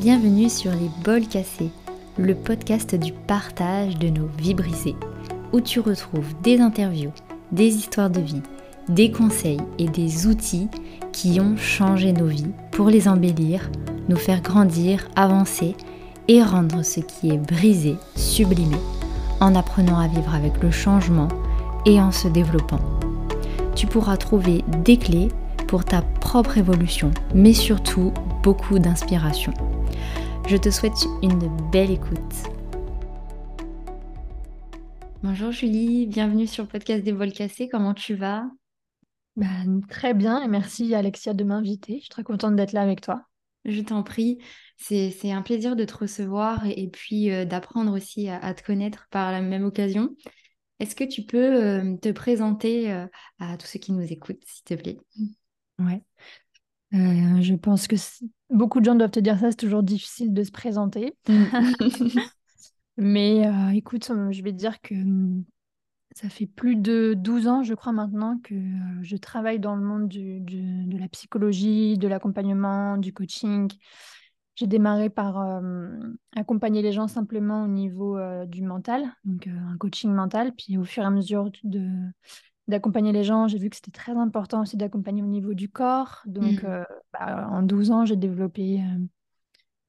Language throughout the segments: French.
Bienvenue sur Les bols cassés, le podcast du partage de nos vies brisées, où tu retrouves des interviews, des histoires de vie, des conseils et des outils qui ont changé nos vies pour les embellir, nous faire grandir, avancer et rendre ce qui est brisé sublimé, en apprenant à vivre avec le changement et en se développant. Tu pourras trouver des clés pour ta propre évolution, mais surtout beaucoup d'inspiration. Je te souhaite une belle écoute. Bonjour Julie, bienvenue sur le podcast des bols cassés, comment tu vas ? Très bien et merci Alexia de m'inviter, je suis très contente d'être là avec toi. Je t'en prie, c'est un plaisir de te recevoir et puis d'apprendre aussi à te connaître par la même occasion. Est-ce que tu peux te présenter à tous ceux qui nous écoutent, s'il te plaît ? Ouais. Je pense que beaucoup de gens doivent te dire ça, c'est toujours difficile de se présenter. Mais écoute, je vais te dire que ça fait plus de 12 ans, je crois maintenant, que je travaille dans le monde de la psychologie, de l'accompagnement, du coaching. J'ai démarré par accompagner les gens simplement au niveau du mental, donc un coaching mental. Puis au fur et à mesure d'accompagner les gens, j'ai vu que c'était très important aussi d'accompagner au niveau du corps. Donc en 12 ans, j'ai développé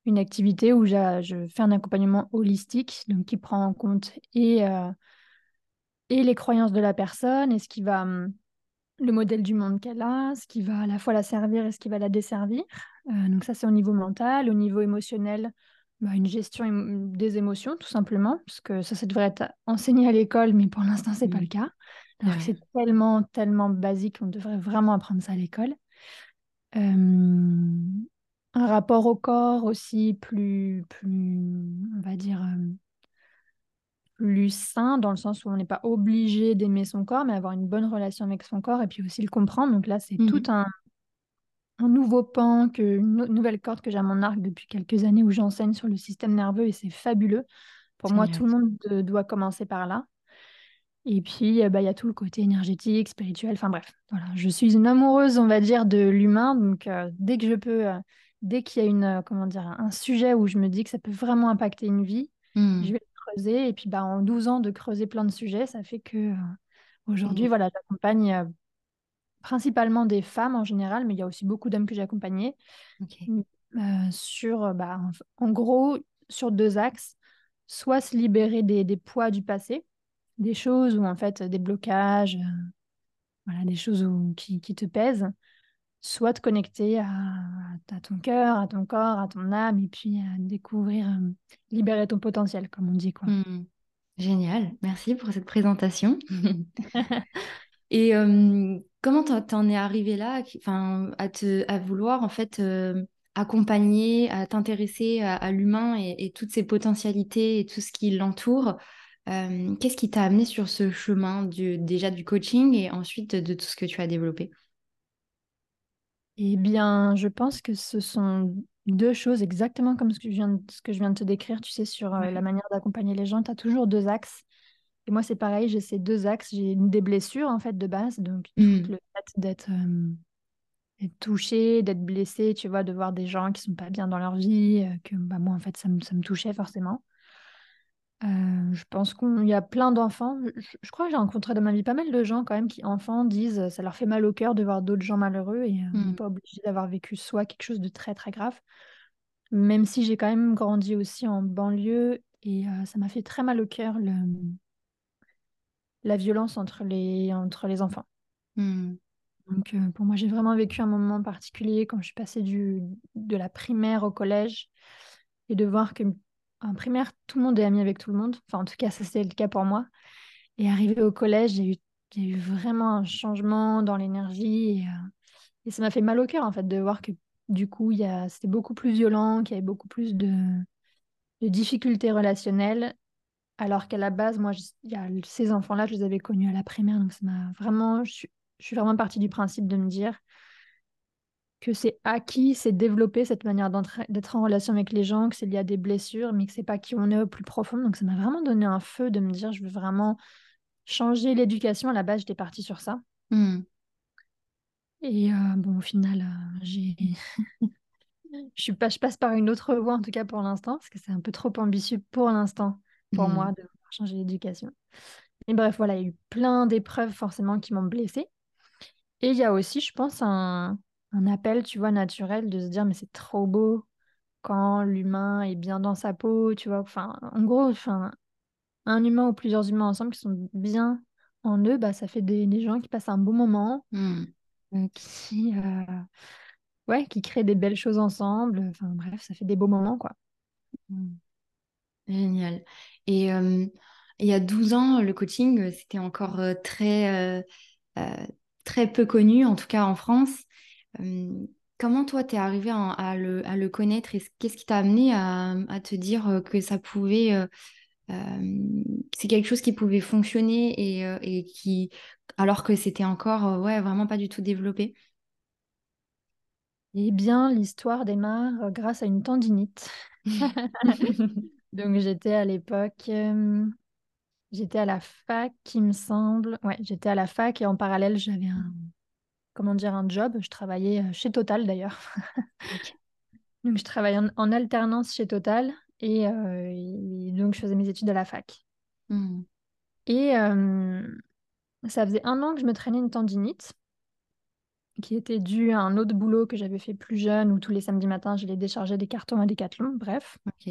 une activité où je fais un accompagnement holistique, donc qui prend en compte et les croyances de la personne, et ce qui va, le modèle du monde qu'elle a, ce qui va à la fois la servir et ce qui va la desservir. Donc ça, c'est au niveau mental. Au niveau émotionnel, une gestion des émotions, tout simplement, parce que ça devrait être enseigné à l'école, mais pour l'instant, c'est pas le cas. Alors que c'est tellement basique, on devrait vraiment apprendre ça à l'école. Un rapport au corps aussi plus on va dire, plus sain, dans le sens où on n'est pas obligé d'aimer son corps, mais avoir une bonne relation avec son corps et puis aussi le comprendre. Donc là, c'est tout un nouveau pan, une nouvelle corde que j'ai à mon arc depuis quelques années où j'enseigne sur le système nerveux et c'est fabuleux. Pour moi, tout le monde doit commencer par là. Et puis, y a tout le côté énergétique, spirituel, enfin bref. Voilà. Je suis une amoureuse, on va dire, de l'humain. Donc, dès que je peux, dès qu'il y a un sujet où je me dis que ça peut vraiment impacter une vie, je vais le creuser. Et puis, en 12 ans de creuser plein de sujets, ça fait que aujourd'hui, j'accompagne principalement des femmes en général, mais il y a aussi beaucoup d'hommes que j'ai accompagnés en gros, sur deux axes. Soit se libérer des poids du passé, des choses où en fait des blocages, des choses qui te pèsent, soit te connecter à ton cœur, à ton corps, à ton âme, et puis à découvrir, libérer ton potentiel, comme on dit. Génial, merci pour cette présentation. Et comment t'en es arrivée là, à vouloir en fait accompagner, à t'intéresser à l'humain et toutes ses potentialités et tout ce qui l'entoure? Qu'est-ce qui t'a amené sur ce chemin du coaching et ensuite de tout ce que tu as développé ? Eh bien, je pense que ce sont deux choses exactement comme ce que je viens de te décrire. Tu sais, sur la manière d'accompagner les gens, tu as toujours deux axes. Et moi, c'est pareil, j'ai ces deux axes. J'ai des blessures, en fait, de base. Donc, tout le fait d'être touchée, d'être blessée, tu vois, de voir des gens qui ne sont pas bien dans leur vie, que moi, en fait, ça me touchait forcément. Je pense qu'il y a plein d'enfants, je crois que j'ai rencontré dans ma vie pas mal de gens quand même qui enfants disent ça leur fait mal au cœur de voir d'autres gens malheureux et on n'est pas obligé d'avoir vécu soi quelque chose de très très grave, même si j'ai quand même grandi aussi en banlieue et ça m'a fait très mal au cœur la violence entre les enfants. Donc pour moi j'ai vraiment vécu un moment particulier quand je suis passée de la primaire au collège et de voir que en primaire, tout le monde est ami avec tout le monde. Enfin, en tout cas, ça, c'est le cas pour moi. Et arrivé au collège, il y a eu vraiment un changement dans l'énergie. Et ça m'a fait mal au cœur, en fait, de voir que, du coup, c'était beaucoup plus violent, qu'il y avait beaucoup plus de difficultés relationnelles. Alors qu'à la base, moi, ces enfants-là, je les avais connus à la primaire. Donc, ça m'a vraiment... Je suis vraiment partie du principe de me dire... que c'est acquis, c'est développé cette manière d'être en relation avec les gens, que c'est lié à des blessures, mais que c'est pas qui on est au plus profond. Donc ça m'a vraiment donné un feu de me dire je veux vraiment changer l'éducation. À la base, j'étais partie sur ça. Et au final, j'ai Je passe par une autre voie, en tout cas pour l'instant, parce que c'est un peu trop ambitieux pour l'instant, pour moi, de vouloir changer l'éducation. Et bref, voilà, il y a eu plein d'épreuves, forcément, qui m'ont blessée. Et il y a aussi, je pense, un appel, tu vois, naturel de se dire, mais c'est trop beau quand l'humain est bien dans sa peau, tu vois. Enfin, en gros, enfin, un humain ou plusieurs humains ensemble qui sont bien en eux, bah, ça fait des gens qui passent un bon moment, qui créent des belles choses ensemble. Enfin, bref, ça fait des beaux moments, quoi. Génial. Et il y a 12 ans, le coaching, c'était encore très peu connu, en tout cas en France. Comment toi, t'es arrivée à le connaître et qu'est-ce qui t'a amené à te dire que ça pouvait... c'est quelque chose qui pouvait fonctionner et qui... alors que c'était encore vraiment pas du tout développé? Eh bien, l'histoire démarre grâce à une tendinite. Donc, j'étais à l'époque... j'étais à la fac, il me semble. Ouais, j'étais à la fac et en parallèle, j'avais un job. Je travaillais chez Total, d'ailleurs. Donc, je travaillais en alternance chez Total et donc, je faisais mes études à la fac. Et ça faisait 1 an que je me traînais une tendinite qui était due à un autre boulot que j'avais fait plus jeune où tous les samedis matins, je les déchargeais des cartons à Décathlon. Bref. Ok.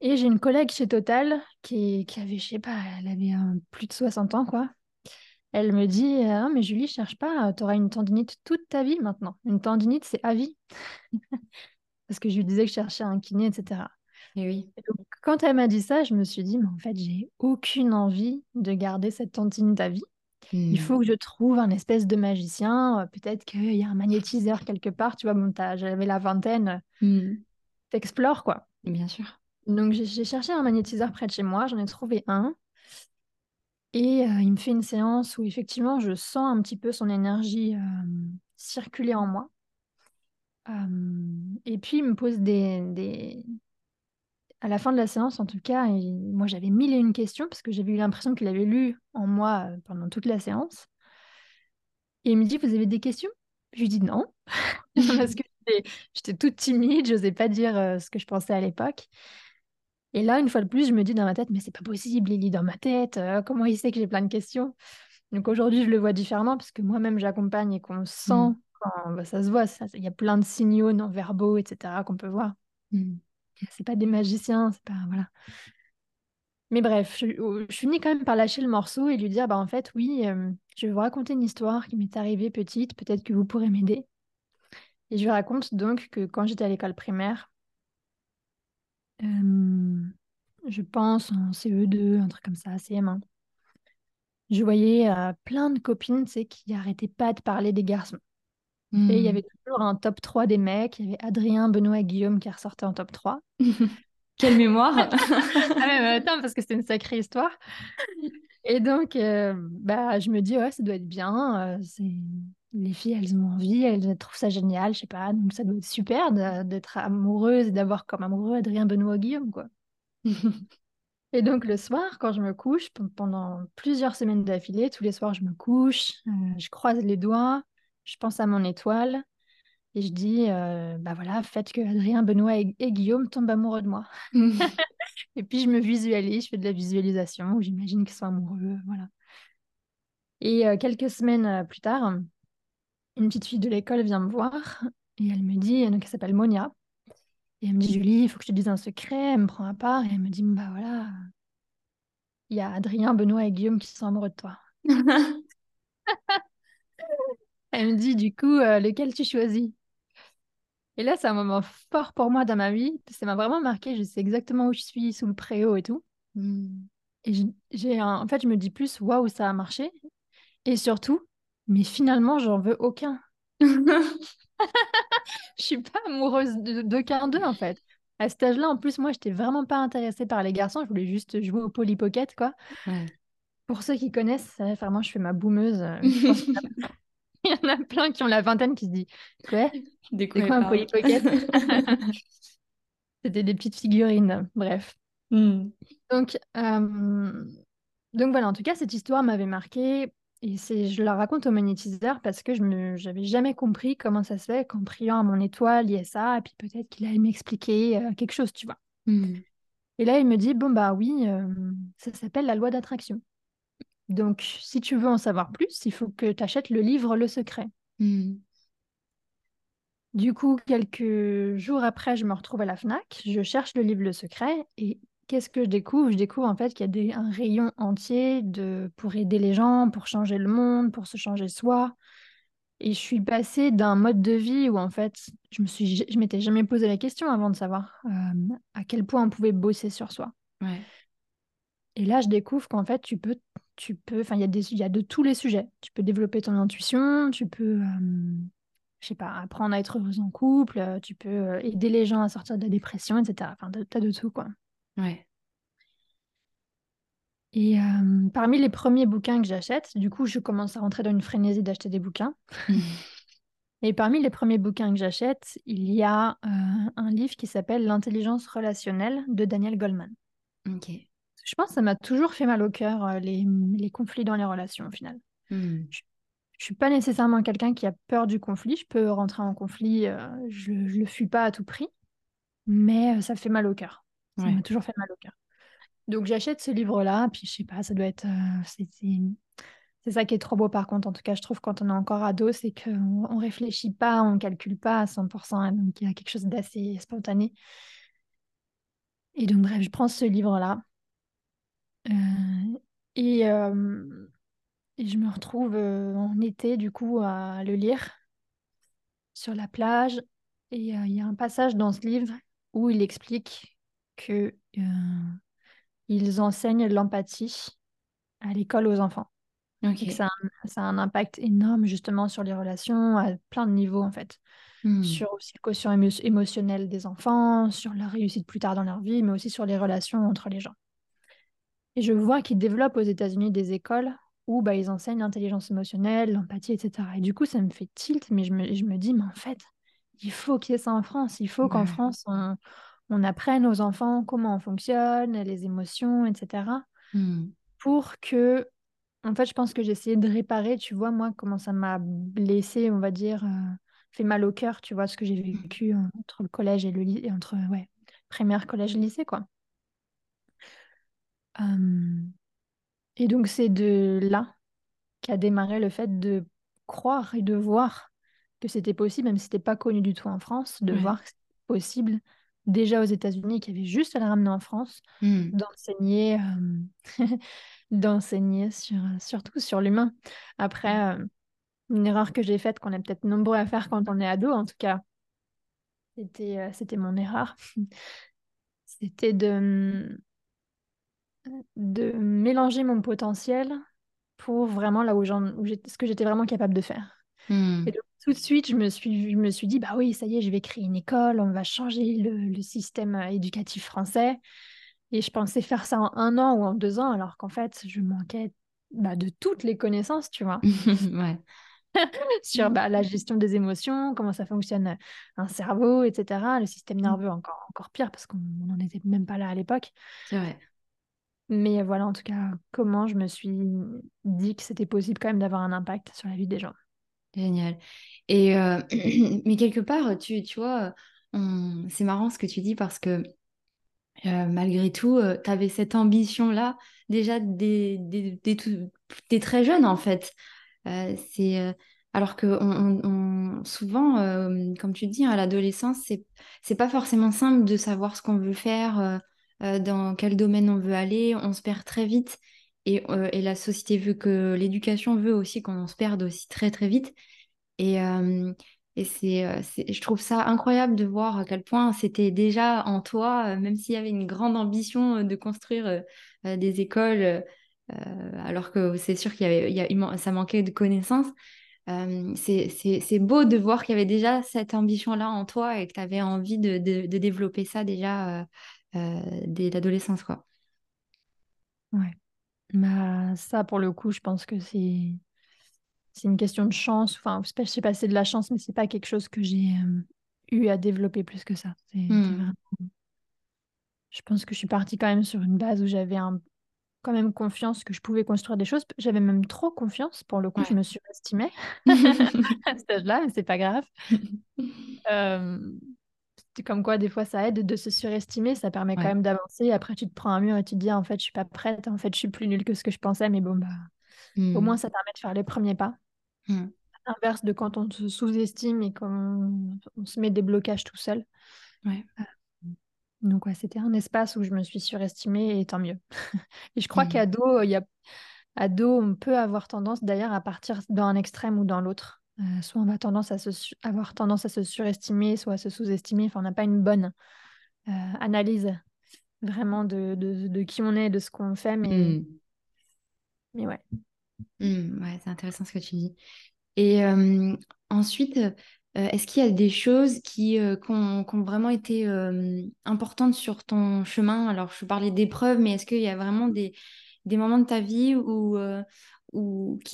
Et j'ai une collègue chez Total qui avait, je sais pas, elle avait plus de 60 ans, quoi. Elle me dit, ah, mais Julie, cherche pas, t'auras une tendinite toute ta vie maintenant. Une tendinite, c'est à vie. Parce que je lui disais que je cherchais un kiné, etc. Et oui. Et donc, quand elle m'a dit ça, je me suis dit, mais en fait, j'ai aucune envie de garder cette tendinite à vie. Il faut que je trouve un espèce de magicien. Peut-être qu'il y a un magnétiseur quelque part. Tu vois, bon, j'avais la vingtaine. T'explores, quoi. Bien sûr. Donc, j'ai cherché un magnétiseur près de chez moi, j'en ai trouvé un. Et il me fait une séance où, effectivement, je sens un petit peu son énergie circuler en moi. Et puis, il me pose des... À la fin de la séance, en tout cas, moi, j'avais 1001 questions parce que j'avais eu l'impression qu'il avait lu en moi pendant toute la séance. Et il me dit, vous avez des questions? Je lui dis non, parce que j'étais toute timide, je n'osais pas dire ce que je pensais à l'époque. Et là, une fois de plus, je me dis dans ma tête, mais c'est pas possible, il lit dans ma tête, comment il sait que j'ai plein de questions? Donc aujourd'hui, je le vois différemment, parce que moi-même, j'accompagne et qu'on sent, ça se voit, il y a plein de signaux non-verbaux, etc., qu'on peut voir. C'est pas des magiciens, c'est pas... voilà. Mais bref, je finis quand même par lâcher le morceau et lui dire, bah en fait, oui, je vais vous raconter une histoire qui m'est arrivée petite, peut-être que vous pourrez m'aider. Et je lui raconte donc que quand j'étais à l'école primaire, je pense en CE2, un truc comme ça, CM1, je voyais plein de copines, tu sais, qui n'arrêtaient pas de parler des garçons. Et il y avait toujours un top 3 des mecs, il y avait Adrien, Benoît et Guillaume qui ressortaient en top 3. Quelle mémoire. Attends, parce que c'était une sacrée histoire. Et donc, je me dis, ouais, ça doit être bien, c'est... Les filles, elles ont envie, elles trouvent ça génial, je sais pas, donc ça doit être super d'être amoureuse et d'avoir comme amoureux Adrien, Benoît, Guillaume, quoi. Et donc le soir, quand je me couche, pendant plusieurs semaines d'affilée, tous les soirs je me couche, je croise les doigts, je pense à mon étoile, et je dis, faites que Adrien, Benoît et Guillaume tombent amoureux de moi. Et puis je me visualise, je fais de la visualisation, où j'imagine qu'ils sont amoureux, voilà. Et quelques semaines plus tard, une petite fille de l'école vient me voir et elle me dit, donc elle s'appelle Monia, et elle me dit, Julie, il faut que je te dise un secret. Elle me prend à part et elle me dit, bah voilà, il y a Adrien, Benoît et Guillaume qui sont amoureux de toi. Elle me dit, du coup, lequel tu choisis? Et là, c'est un moment fort pour moi dans ma vie. Ça m'a vraiment marqué. Je sais exactement où je suis, sous le préau et tout. Et en fait, je me dis plus, waouh, ça a marché. Et surtout, mais finalement, j'en veux aucun. Je suis pas amoureuse d'aucun d'eux, en fait. À cet âge-là, en plus, moi, j'étais vraiment pas intéressée par les garçons. Je voulais juste jouer au polypocket, quoi. Ouais. Pour ceux qui connaissent, vraiment, je fais ma boumeuse. Il y en a plein qui ont la vingtaine qui se disent, ouais, c'est quoi un polypocket? C'était des petites figurines, bref. Donc voilà, en tout cas, cette histoire m'avait marquée. Et je la raconte au monétiseur parce que j'avais jamais compris comment ça se fait qu'en priant à mon étoile, ISA, et puis peut-être qu'il allait m'expliquer quelque chose, tu vois. Mmh. Et là, il me dit, bon, bah oui, ça s'appelle la loi d'attraction. Donc, si tu veux en savoir plus, il faut que tu achètes le livre Le Secret. Mmh. Du coup, quelques jours après, je me retrouve à la FNAC, je cherche le livre Le Secret et qu'est-ce que je découvre? Je découvre en fait qu'il y a un rayon entier pour aider les gens, pour changer le monde, pour se changer soi. Et je suis passée d'un mode de vie où en fait, je m'étais jamais posé la question avant de savoir à quel point on pouvait bosser sur soi. Ouais. Et là, je découvre qu'en fait, enfin, il y a de tous les sujets. Tu peux développer ton intuition, tu peux... je sais pas, apprendre à être heureuse en couple, tu peux aider les gens à sortir de la dépression, etc. Enfin, t'as de tout, quoi. Ouais. Et parmi les premiers bouquins que j'achète, du coup, je commence à rentrer dans une frénésie d'acheter des bouquins. Et parmi les premiers bouquins que j'achète, il y a un livre qui s'appelle « L'intelligence relationnelle » de Daniel Goleman. Ok. Je pense que ça m'a toujours fait mal au cœur, les conflits dans les relations, au final. Mm. Je ne suis pas nécessairement quelqu'un qui a peur du conflit. Je peux rentrer en conflit, je ne le fuis pas à tout prix, mais ça fait mal au cœur. Ça m'a toujours fait mal au cœur. Donc, j'achète ce livre-là, puis je ne sais pas, ça doit être... c'est ça qui est trop beau, par contre. En tout cas, je trouve quand on est encore ado, c'est qu'on ne réfléchit pas, on ne calcule pas à 100%. Hein, donc, il y a quelque chose d'assez spontané. Et donc, bref, je prends ce livre-là. Et je me retrouve en été, du coup, à le lire sur la plage. Et il y a un passage dans ce livre où il explique qu'ils enseignent l'empathie à l'école aux enfants. Okay. Et que ça a un impact énorme, justement, sur les relations, à plein de niveaux, en fait. Mmh. Sur aussi le quotient émotionnel des enfants, sur leur réussite plus tard dans leur vie, mais aussi sur les relations entre les gens. Et je vois qu'ils développent aux États-Unis des écoles où bah, ils enseignent l'intelligence émotionnelle, l'empathie, etc. Et du coup, ça me fait tilt, mais je me dis, mais en fait, il faut qu'il y ait ça en France. Il faut qu'en France, on apprenne aux enfants comment on fonctionne, les émotions, etc. Mm. Pour que... En fait, je pense que j'ai essayé de réparer, tu vois, moi, comment ça m'a blessée, on va dire, fait mal au cœur, tu vois, ce que j'ai vécu entre le collège et le lycée, entre, primaire, collège, lycée, quoi. Et donc, c'est de là qu'a démarré le fait de croire et de voir que c'était possible, même si c'était pas connu du tout en France, de voir que c'était possible déjà aux États-Unis, qu'il y avait juste à la ramener en France, d'enseigner, d'enseigner surtout sur l'humain. Après, une erreur que j'ai faite, qu'on est peut-être nombreux à faire quand on est ado, en tout cas, c'était mon erreur, c'était de mélanger mon potentiel pour vraiment là où ce que j'étais vraiment capable de faire. Et donc, tout de suite, je me suis dit, bah oui, ça y est, je vais créer une école, on va changer le système éducatif français. Et je pensais faire ça en 1 an ou en 2 ans, alors qu'en fait, je manquais de toutes les connaissances, tu vois. Sur la gestion des émotions, comment ça fonctionne un cerveau, etc. Le système nerveux, encore pire, parce qu'on n'en était même pas là à l'époque. C'est vrai. Mais voilà, en tout cas, comment je me suis dit que c'était possible quand même d'avoir un impact sur la vie des gens. Génial. Et mais quelque part, tu vois, c'est marrant ce que tu dis parce que malgré tout, tu avais cette ambition-là déjà dès très jeune, en fait. Alors que souvent, comme tu dis, à l'adolescence, c'est pas forcément simple de savoir ce qu'on veut faire, dans quel domaine on veut aller, on se perd très vite et la société veut que l'éducation veut aussi qu'on se perde aussi très très vite et je trouve ça incroyable de voir à quel point c'était déjà en toi, même s'il y avait une grande ambition de construire des écoles alors que c'est sûr qu'il y a ça manquait de connaissances. C'est beau de voir qu'il y avait déjà cette ambition-là en toi et que tu avais envie de développer ça déjà dès l'adolescence, quoi. Ouais. Bah, ça, pour le coup, je pense que c'est une question de chance. Enfin, je sais pas si c'est de la chance, mais c'est pas quelque chose que j'ai eu à développer plus que ça. Je pense que je suis partie quand même sur une base où j'avais quand même confiance que je pouvais construire des choses. J'avais même trop confiance. Pour le coup, je me surestimais à cet âge-là, mais c'est pas grave. Comme quoi, des fois, ça aide de se surestimer. Ça permet quand même d'avancer. Après, tu te prends un mur et tu te dis, en fait, je suis pas prête. En fait, je suis plus nulle que ce que je pensais. Mais bon, bah, au moins, ça permet de faire les premiers pas. À l'inverse de quand on se sous-estime et qu'on se met des blocages tout seul. Donc, c'était un espace où je me suis surestimée et tant mieux. Et je crois qu'ado, on peut avoir tendance d'ailleurs à partir d'un extrême ou dans l'autre. Soit on va avoir tendance à se surestimer, soit à se sous-estimer. Enfin, on n'a pas une bonne analyse vraiment de qui on est, de ce qu'on fait. Mais ouais. C'est intéressant ce que tu dis. Et ensuite... est-ce qu'il y a des choses qui ont vraiment été importantes sur ton chemin? Alors, je parlais d'épreuves, mais est-ce qu'il y a vraiment des moments de ta vie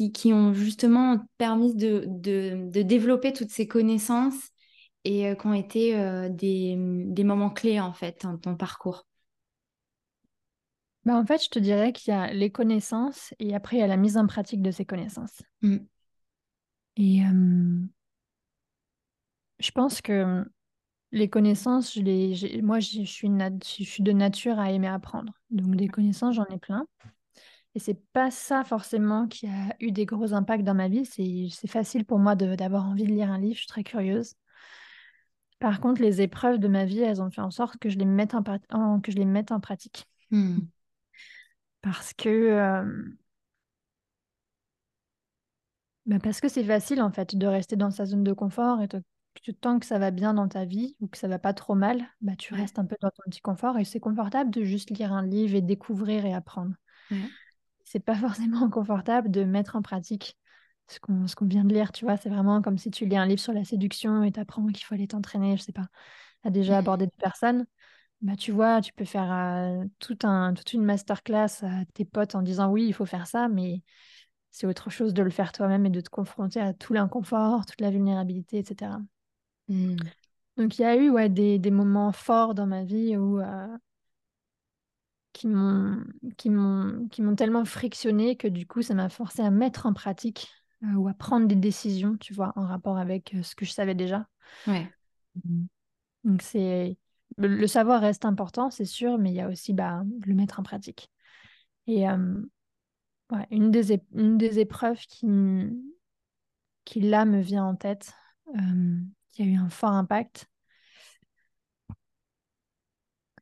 qui ont justement permis de développer toutes ces connaissances et qui ont été des moments clés, en fait, dans ton parcours? En fait, je te dirais qu'il y a les connaissances et après, il y a la mise en pratique de ces connaissances. Et... je pense que les connaissances, je suis de nature à aimer apprendre. Donc, des connaissances, j'en ai plein. Et c'est pas ça forcément qui a eu des gros impacts dans ma vie. C'est facile pour moi d'avoir envie de lire un livre. Je suis très curieuse. Par contre, les épreuves de ma vie, elles ont fait en sorte que je les mette en pratique. Parce que... parce que c'est facile, en fait, de rester dans sa zone de confort et tant que ça va bien dans ta vie ou que ça va pas trop mal, tu restes un peu dans ton petit confort et c'est confortable de juste lire un livre et découvrir et apprendre. C'est pas forcément confortable de mettre en pratique ce qu'on vient de lire, tu vois. C'est vraiment comme si tu lis un livre sur la séduction et t'apprends qu'il faut aller t'entraîner, je sais pas, t'as déjà abordé des personnes, tu vois, tu peux faire toute une masterclass à tes potes en disant oui, il faut faire ça, mais c'est autre chose de le faire toi-même et de te confronter à tout l'inconfort, toute la vulnérabilité, etc. Donc il y a eu des moments forts dans ma vie où qui m'ont tellement frictionné que du coup ça m'a forcé à mettre en pratique ou à prendre des décisions, tu vois, en rapport avec ce que je savais déjà. Donc c'est le savoir reste important, c'est sûr, mais il y a aussi le mettre en pratique. Et une des épreuves qui là me vient en tête, qui a eu un fort impact,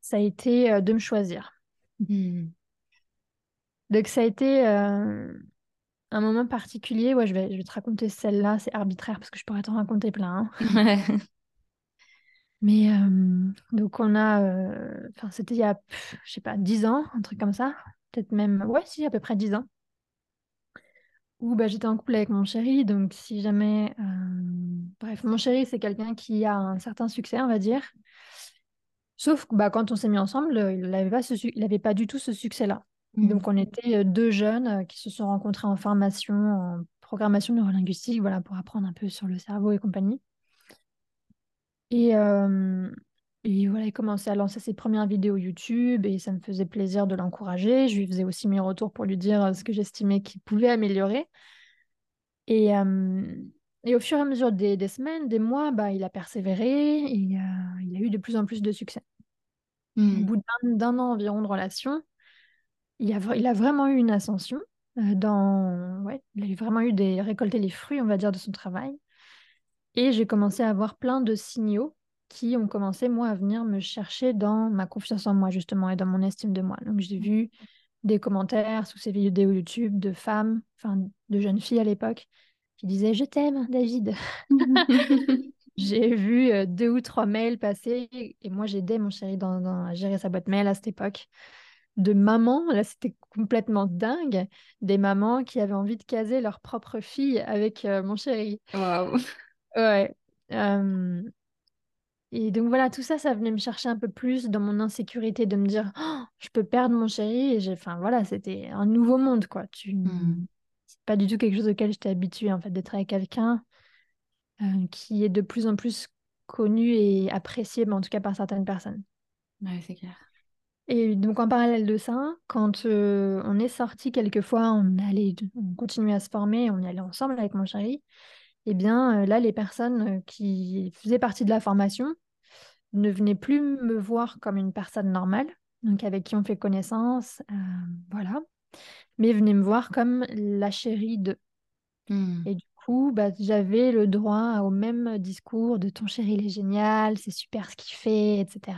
ça a été de me choisir. Donc ça a été un moment particulier. Je vais te raconter celle-là, c'est arbitraire parce que je pourrais t'en raconter plein, hein. Mais donc on a c'était il y a 10 ans, un truc comme ça, peut-être même à peu près 10 ans, où j'étais en couple avec mon chéri. Donc si jamais mon chéri, c'est quelqu'un qui a un certain succès, on va dire, sauf que quand on s'est mis ensemble, il n'avait pas du tout ce succès-là. Donc on était deux jeunes qui se sont rencontrés en formation en programmation neurolinguistique, pour apprendre un peu sur le cerveau et compagnie, et il commençait à lancer ses premières vidéos YouTube et ça me faisait plaisir de l'encourager. Je lui faisais aussi mes retours pour lui dire ce que j'estimais qu'il pouvait améliorer. Et au fur et à mesure des semaines, des mois, il a persévéré et il a eu de plus en plus de succès. Au bout d'un an environ de relation, il a vraiment eu une ascension. Il a vraiment eu récolté les fruits, on va dire, de son travail. Et j'ai commencé à avoir plein de signaux qui ont commencé, moi, à venir me chercher dans ma confiance en moi, justement, et dans mon estime de moi. Donc, j'ai vu des commentaires sous ces vidéos YouTube de femmes, de jeunes filles à l'époque, qui disaient « Je t'aime, David !» J'ai vu 2 ou 3 mails passer, et moi, j'aidais mon chéri à gérer sa boîte mail à cette époque. De mamans, là, c'était complètement dingue, des mamans qui avaient envie de caser leur propre fille avec mon chéri. Waouh. Ouais. Et donc voilà, tout ça, ça venait me chercher un peu plus dans mon insécurité, de me dire je peux perdre mon chéri. Et c'était un nouveau monde, quoi. C'est pas du tout quelque chose auquel j'étais habituée, en fait, d'être avec quelqu'un qui est de plus en plus connu et apprécié, en tout cas par certaines personnes. Ouais, c'est clair. Et donc, en parallèle de ça, quand on est sortis quelquefois, on continuait à se former, on y allait ensemble avec mon chéri, et bien là, les personnes qui faisaient partie de la formation ne venaient plus me voir comme une personne normale, donc avec qui on fait connaissance, voilà, mais venaient me voir comme la chérie d'eux. Mmh. Et du coup, j'avais le droit au même discours de « ton chéri, il est génial, c'est super ce qu'il fait, etc. »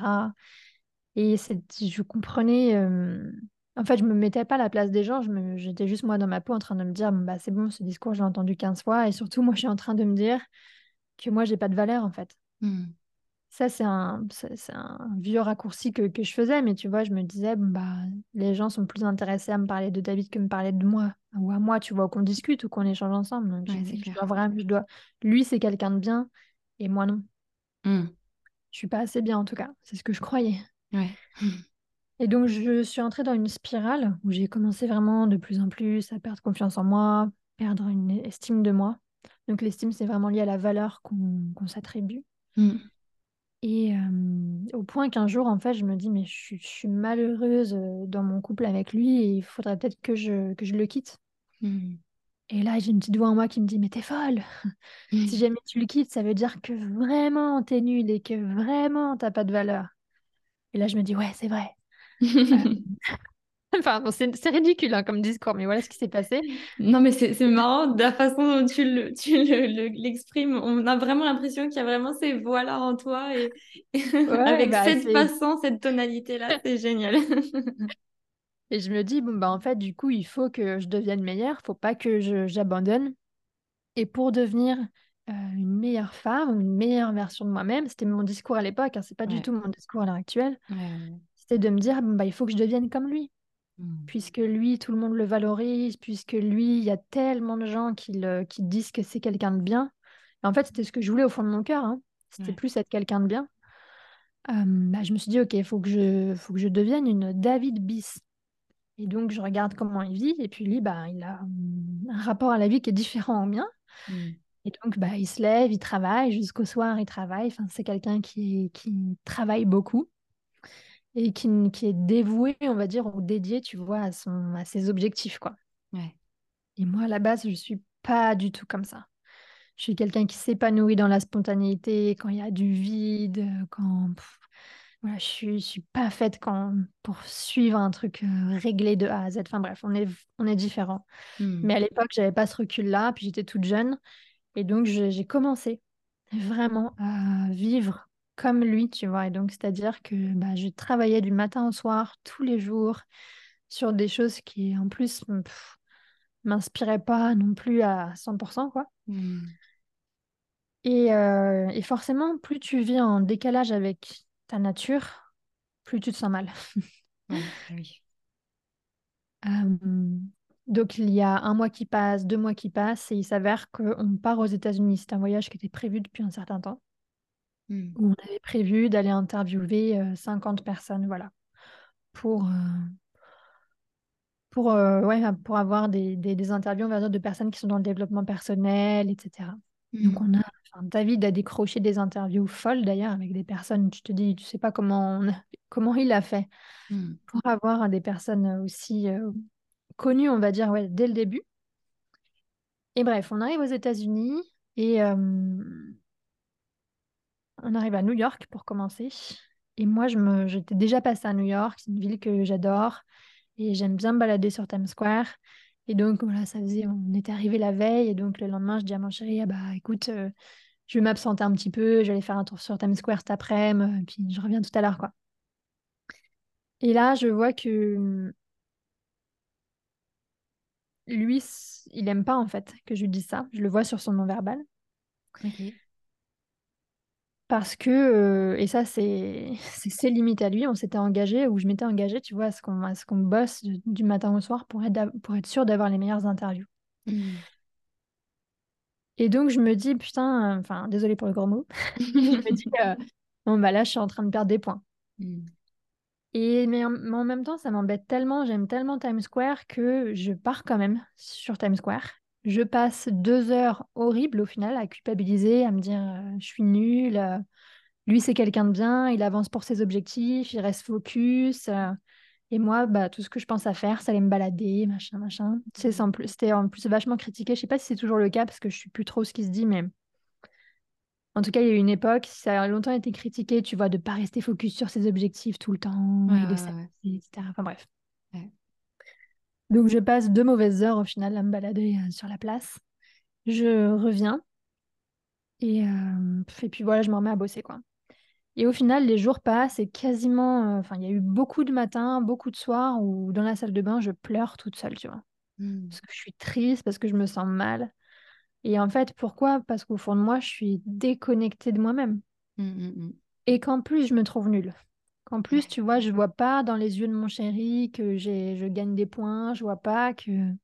Et je comprenais... en fait, je ne me mettais pas à la place des gens. J'étais juste moi dans ma peau en train de me dire « c'est bon, ce discours, je l'ai entendu 15 fois. » Et surtout, moi, je suis en train de me dire que moi, je n'ai pas de valeur, en fait. Mmh. Ça, c'est un vieux raccourci que je faisais. Mais tu vois, je me disais « les gens sont plus intéressés à me parler de David que me parler de moi. » Ou à moi, tu vois, qu'on discute ou qu'on échange ensemble. Donc, je dois... Lui, c'est quelqu'un de bien et moi, non. Mmh. Je suis pas assez bien, en tout cas. C'est ce que je croyais. Ouais. Et donc je suis entrée dans une spirale où j'ai commencé vraiment de plus en plus à perdre confiance en moi, perdre une estime de moi. Donc l'estime, c'est vraiment lié à la valeur qu'on s'attribue. Mm. Et au point qu'un jour, en fait, je me dis, mais je suis malheureuse dans mon couple avec lui et il faudrait peut-être que je le quitte. Mm. Et là, j'ai une petite voix en moi qui me dit « mais t'es folle ! Si jamais tu le quittes, ça veut dire que vraiment t'es nulle et que vraiment t'as pas de valeur. » Et là, je me dis, ouais, c'est vrai. Enfin, bon, c'est ridicule comme discours, mais voilà ce qui s'est passé. Non, mais c'est marrant, de la façon dont tu l'exprimes, on a vraiment l'impression qu'il y a vraiment ces voix-là en toi. Et avec cette façon, cette tonalité-là, c'est génial. Et je me dis, en fait, du coup, il faut que je devienne meilleure, il ne faut pas que j'abandonne. Et pour devenir... une meilleure femme, une meilleure version de moi-même. C'était mon discours à l'époque, hein, c'est pas du tout mon discours à l'heure actuelle. Ouais. C'était de me dire, il faut que je devienne comme lui. Mm. Puisque lui, tout le monde le valorise, puisque lui, il y a tellement de gens qui disent que c'est quelqu'un de bien. Et en fait, c'était ce que je voulais au fond de mon cœur. Hein. C'était plus être quelqu'un de bien. Je me suis dit, ok, il faut que je devienne une David bis. Et donc, je regarde comment il vit. Et puis lui, il a un rapport à la vie qui est différent au mien. Mm. Et donc, il se lève, il travaille, jusqu'au soir, il travaille. Enfin, c'est quelqu'un qui travaille beaucoup et qui est dévoué, on va dire, ou dédié, tu vois, à ses objectifs, quoi. Ouais. Et moi, à la base, je ne suis pas du tout comme ça. Je suis quelqu'un qui s'épanouit dans la spontanéité, quand il y a du vide, quand... Voilà, je ne suis pas faite pour suivre un truc réglé de A à Z. Enfin bref, on est différents. Mm. Mais à l'époque, je n'avais pas ce recul-là, puis j'étais toute jeune. Et donc, j'ai commencé vraiment à vivre comme lui, tu vois. Et donc, c'est-à-dire que je travaillais du matin au soir, tous les jours, sur des choses qui, en plus, ne m'inspiraient pas non plus à 100%, quoi. Mm. Et forcément, plus tu vis en décalage avec ta nature, plus tu te sens mal. Oui. Donc, il y a 1 mois qui passe, 2 mois qui passent, et il s'avère qu'on part aux États-Unis. C'est un voyage qui était prévu depuis un certain temps. Mm. On avait prévu d'aller interviewer 50 personnes, voilà, pour avoir des interviews, on va dire, de personnes qui sont dans le développement personnel, etc. Mm. Donc, David a décroché des interviews folles, d'ailleurs, avec des personnes, tu te dis, tu sais pas comment il a fait pour avoir des personnes aussi... connu, on va dire, dès le début. Et bref, on arrive aux États-Unis et on arrive à New York pour commencer. Et moi, j'étais déjà passée à New York, c'est une ville que j'adore et j'aime bien me balader sur Times Square. Et donc, voilà, on était arrivé la veille et donc le lendemain, je dis à mon chéri, écoute, je vais m'absenter un petit peu, je vais aller faire un tour sur Times Square cet après-midi, puis je reviens tout à l'heure, quoi. Et là, je vois que... lui, il n'aime pas, en fait, que je lui dise ça. Je le vois sur son non-verbal. Okay. Parce que, et ça, c'est ses limites à lui. On s'était engagé, ou je m'étais engagée, tu vois, à ce qu'on bosse du matin au soir pour être sûr d'avoir les meilleures interviews. Mmh. Et donc, je me dis, putain, enfin, désolée pour le gros mot. Je me dis, là, je suis en train de perdre des points. Mmh. Mais en même temps, ça m'embête tellement, j'aime tellement Times Square que je pars quand même sur Times Square. Je passe 2 heures horribles au final à culpabiliser, à me dire je suis nulle, lui c'est quelqu'un de bien, il avance pour ses objectifs, il reste focus, Et moi, bah, tout ce que je pense à faire, ça allait me balader, machin, machin. Tu sais, c'était en plus vachement critiqué. Je ne sais pas si c'est toujours le cas parce que je ne suis plus trop ce qui se dit, mais en tout cas, il y a eu une époque, ça a longtemps été critiqué, tu vois, de ne pas rester focus sur ses objectifs tout le temps, etc. Enfin bref. Ouais. Donc, je passe 2 mauvaises heures au final à me balader sur la place. Je reviens et puis voilà, je me remets à bosser, quoi. Et au final, les jours passent et quasiment... il y a eu beaucoup de matins, beaucoup de soirs où dans la salle de bain, je pleure toute seule, tu vois. Mmh. Parce que je suis triste, parce que je me sens mal. Et en fait, pourquoi ? Parce qu'au fond de moi, je suis déconnectée de moi-même. Mmh. Et qu'en plus, je me trouve nulle. Qu'en plus, tu vois, je ne vois pas dans les yeux de mon chéri que je gagne des points. Je ne vois pas qu'il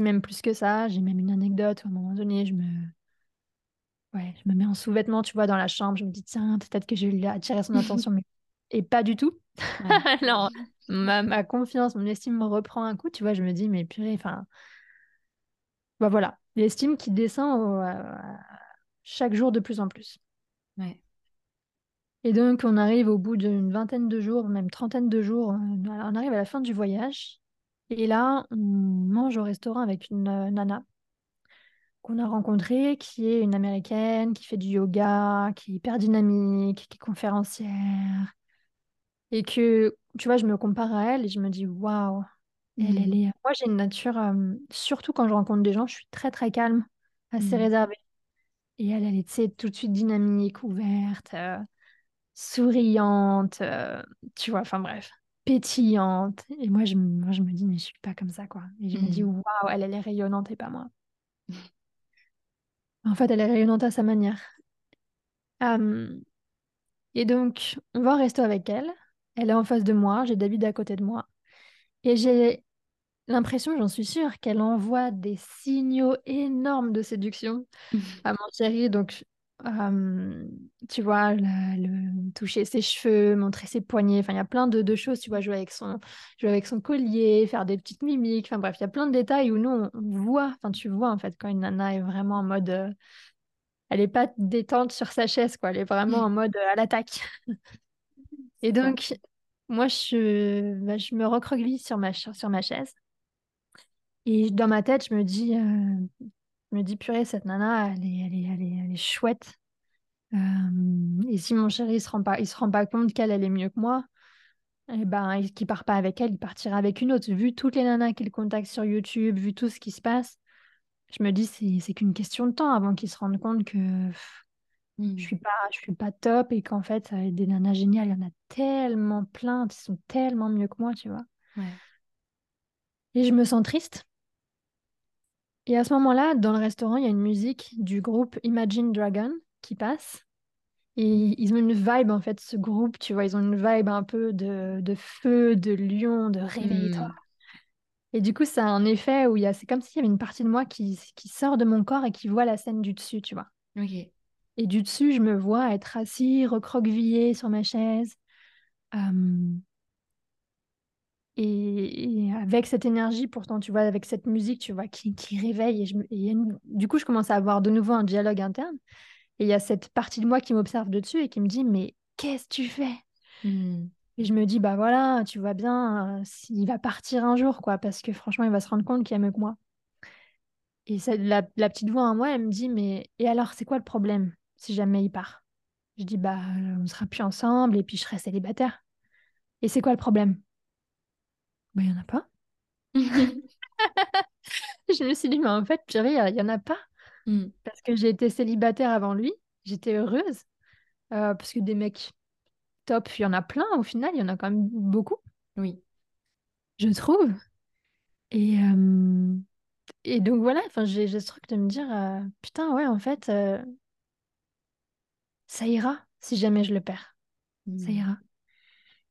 m'aime plus que ça. J'ai même une anecdote où, à un moment donné, je me mets en sous-vêtements, tu vois, dans la chambre. Je me dis, tiens, peut-être que je vais attirer son attention. Et pas du tout. Ouais. Alors, ma confiance, mon estime me reprend un coup. Tu vois, je me dis, mais purée, enfin... Bah, voilà, l'estime qui descend chaque jour de plus en plus. Ouais. Et donc, on arrive au bout d'une vingtaine de jours, même trentaine de jours. On arrive à la fin du voyage. Et là, on mange au restaurant avec une nana qu'on a rencontrée, qui est une Américaine, qui fait du yoga, qui est hyper dynamique, qui est conférencière. Et que, tu vois, je me compare à elle et je me dis, waouh! Moi, j'ai une nature, surtout quand je rencontre des gens, je suis très, très calme, assez réservée. Et elle est, tu sais, tout de suite dynamique, ouverte, souriante, tu vois, enfin bref, pétillante. Et moi, je me dis, mais je ne suis pas comme ça, quoi. Et je me dis, waouh, elle est rayonnante et pas moi. En fait, elle est rayonnante à sa manière. Et donc, on va au resto avec elle. Elle est en face de moi, j'ai David à côté de moi. Et j'ai l'impression, j'en suis sûre, qu'elle envoie des signaux énormes de séduction à mon chéri. Donc, tu vois, toucher ses cheveux, montrer ses poignets. Enfin, il y a plein de choses, tu vois, jouer avec son collier, faire des petites mimiques. Enfin bref, il y a plein de détails où nous, on voit, enfin tu vois en fait, quand une nana est vraiment en mode... elle n'est pas détente sur sa chaise, quoi. Elle est vraiment en mode à l'attaque. Et donc... Moi, je me recroqueville sur ma chaise. Et dans ma tête, je me dis purée, cette nana, elle est chouette. Et si mon chéri il se rend pas compte qu'elle est mieux que moi, eh ben, qu'il part pas avec elle, il partira avec une autre. Vu toutes les nanas qu'il contacte sur YouTube, vu tout ce qui se passe, je me dis c'est qu'une question de temps avant qu'il se rende compte que... Je suis pas top et qu'en fait, des nanas géniales, il y en a tellement plein, ils sont tellement mieux que moi, tu vois. Ouais. Et je me sens triste. Et à ce moment-là, dans le restaurant, il y a une musique du groupe Imagine Dragons qui passe. Et ils ont une vibe, en fait, ce groupe, tu vois, ils ont une vibe un peu de feu, de lion, de réveille-toi. Et du coup, ça a un effet où c'est comme s'il y avait une partie de moi qui sort de mon corps et qui voit la scène du dessus, tu vois. Ok. Et du dessus, je me vois être assise, recroquevillée sur ma chaise. Et avec cette énergie, pourtant, tu vois, avec cette musique, tu vois, qui réveille. Du coup, je commence à avoir de nouveau un dialogue interne. Et il y a cette partie de moi qui m'observe de dessus et qui me dit, mais qu'est-ce que tu fais ? Et je me dis, bah voilà, tu vois bien, il va partir un jour, quoi, parce que franchement, il va se rendre compte qu'il y a mieux que moi. Et la petite voix en moi, elle me dit, mais et alors, c'est quoi le problème ? Si jamais il part. Je dis, bah, on ne sera plus ensemble et puis je serai célibataire. Et c'est quoi le problème ? Bah, il n'y en a pas. Je me suis dit, mais en fait, purée, il n'y en a pas. Parce que j'ai été célibataire avant lui, j'étais heureuse. Parce que des mecs top, il y en a plein au final, il y en a quand même beaucoup. Oui. Je trouve. Et donc voilà, j'ai ce truc de me dire, putain, ouais, en fait... ça ira si jamais je le perds. Ça ira.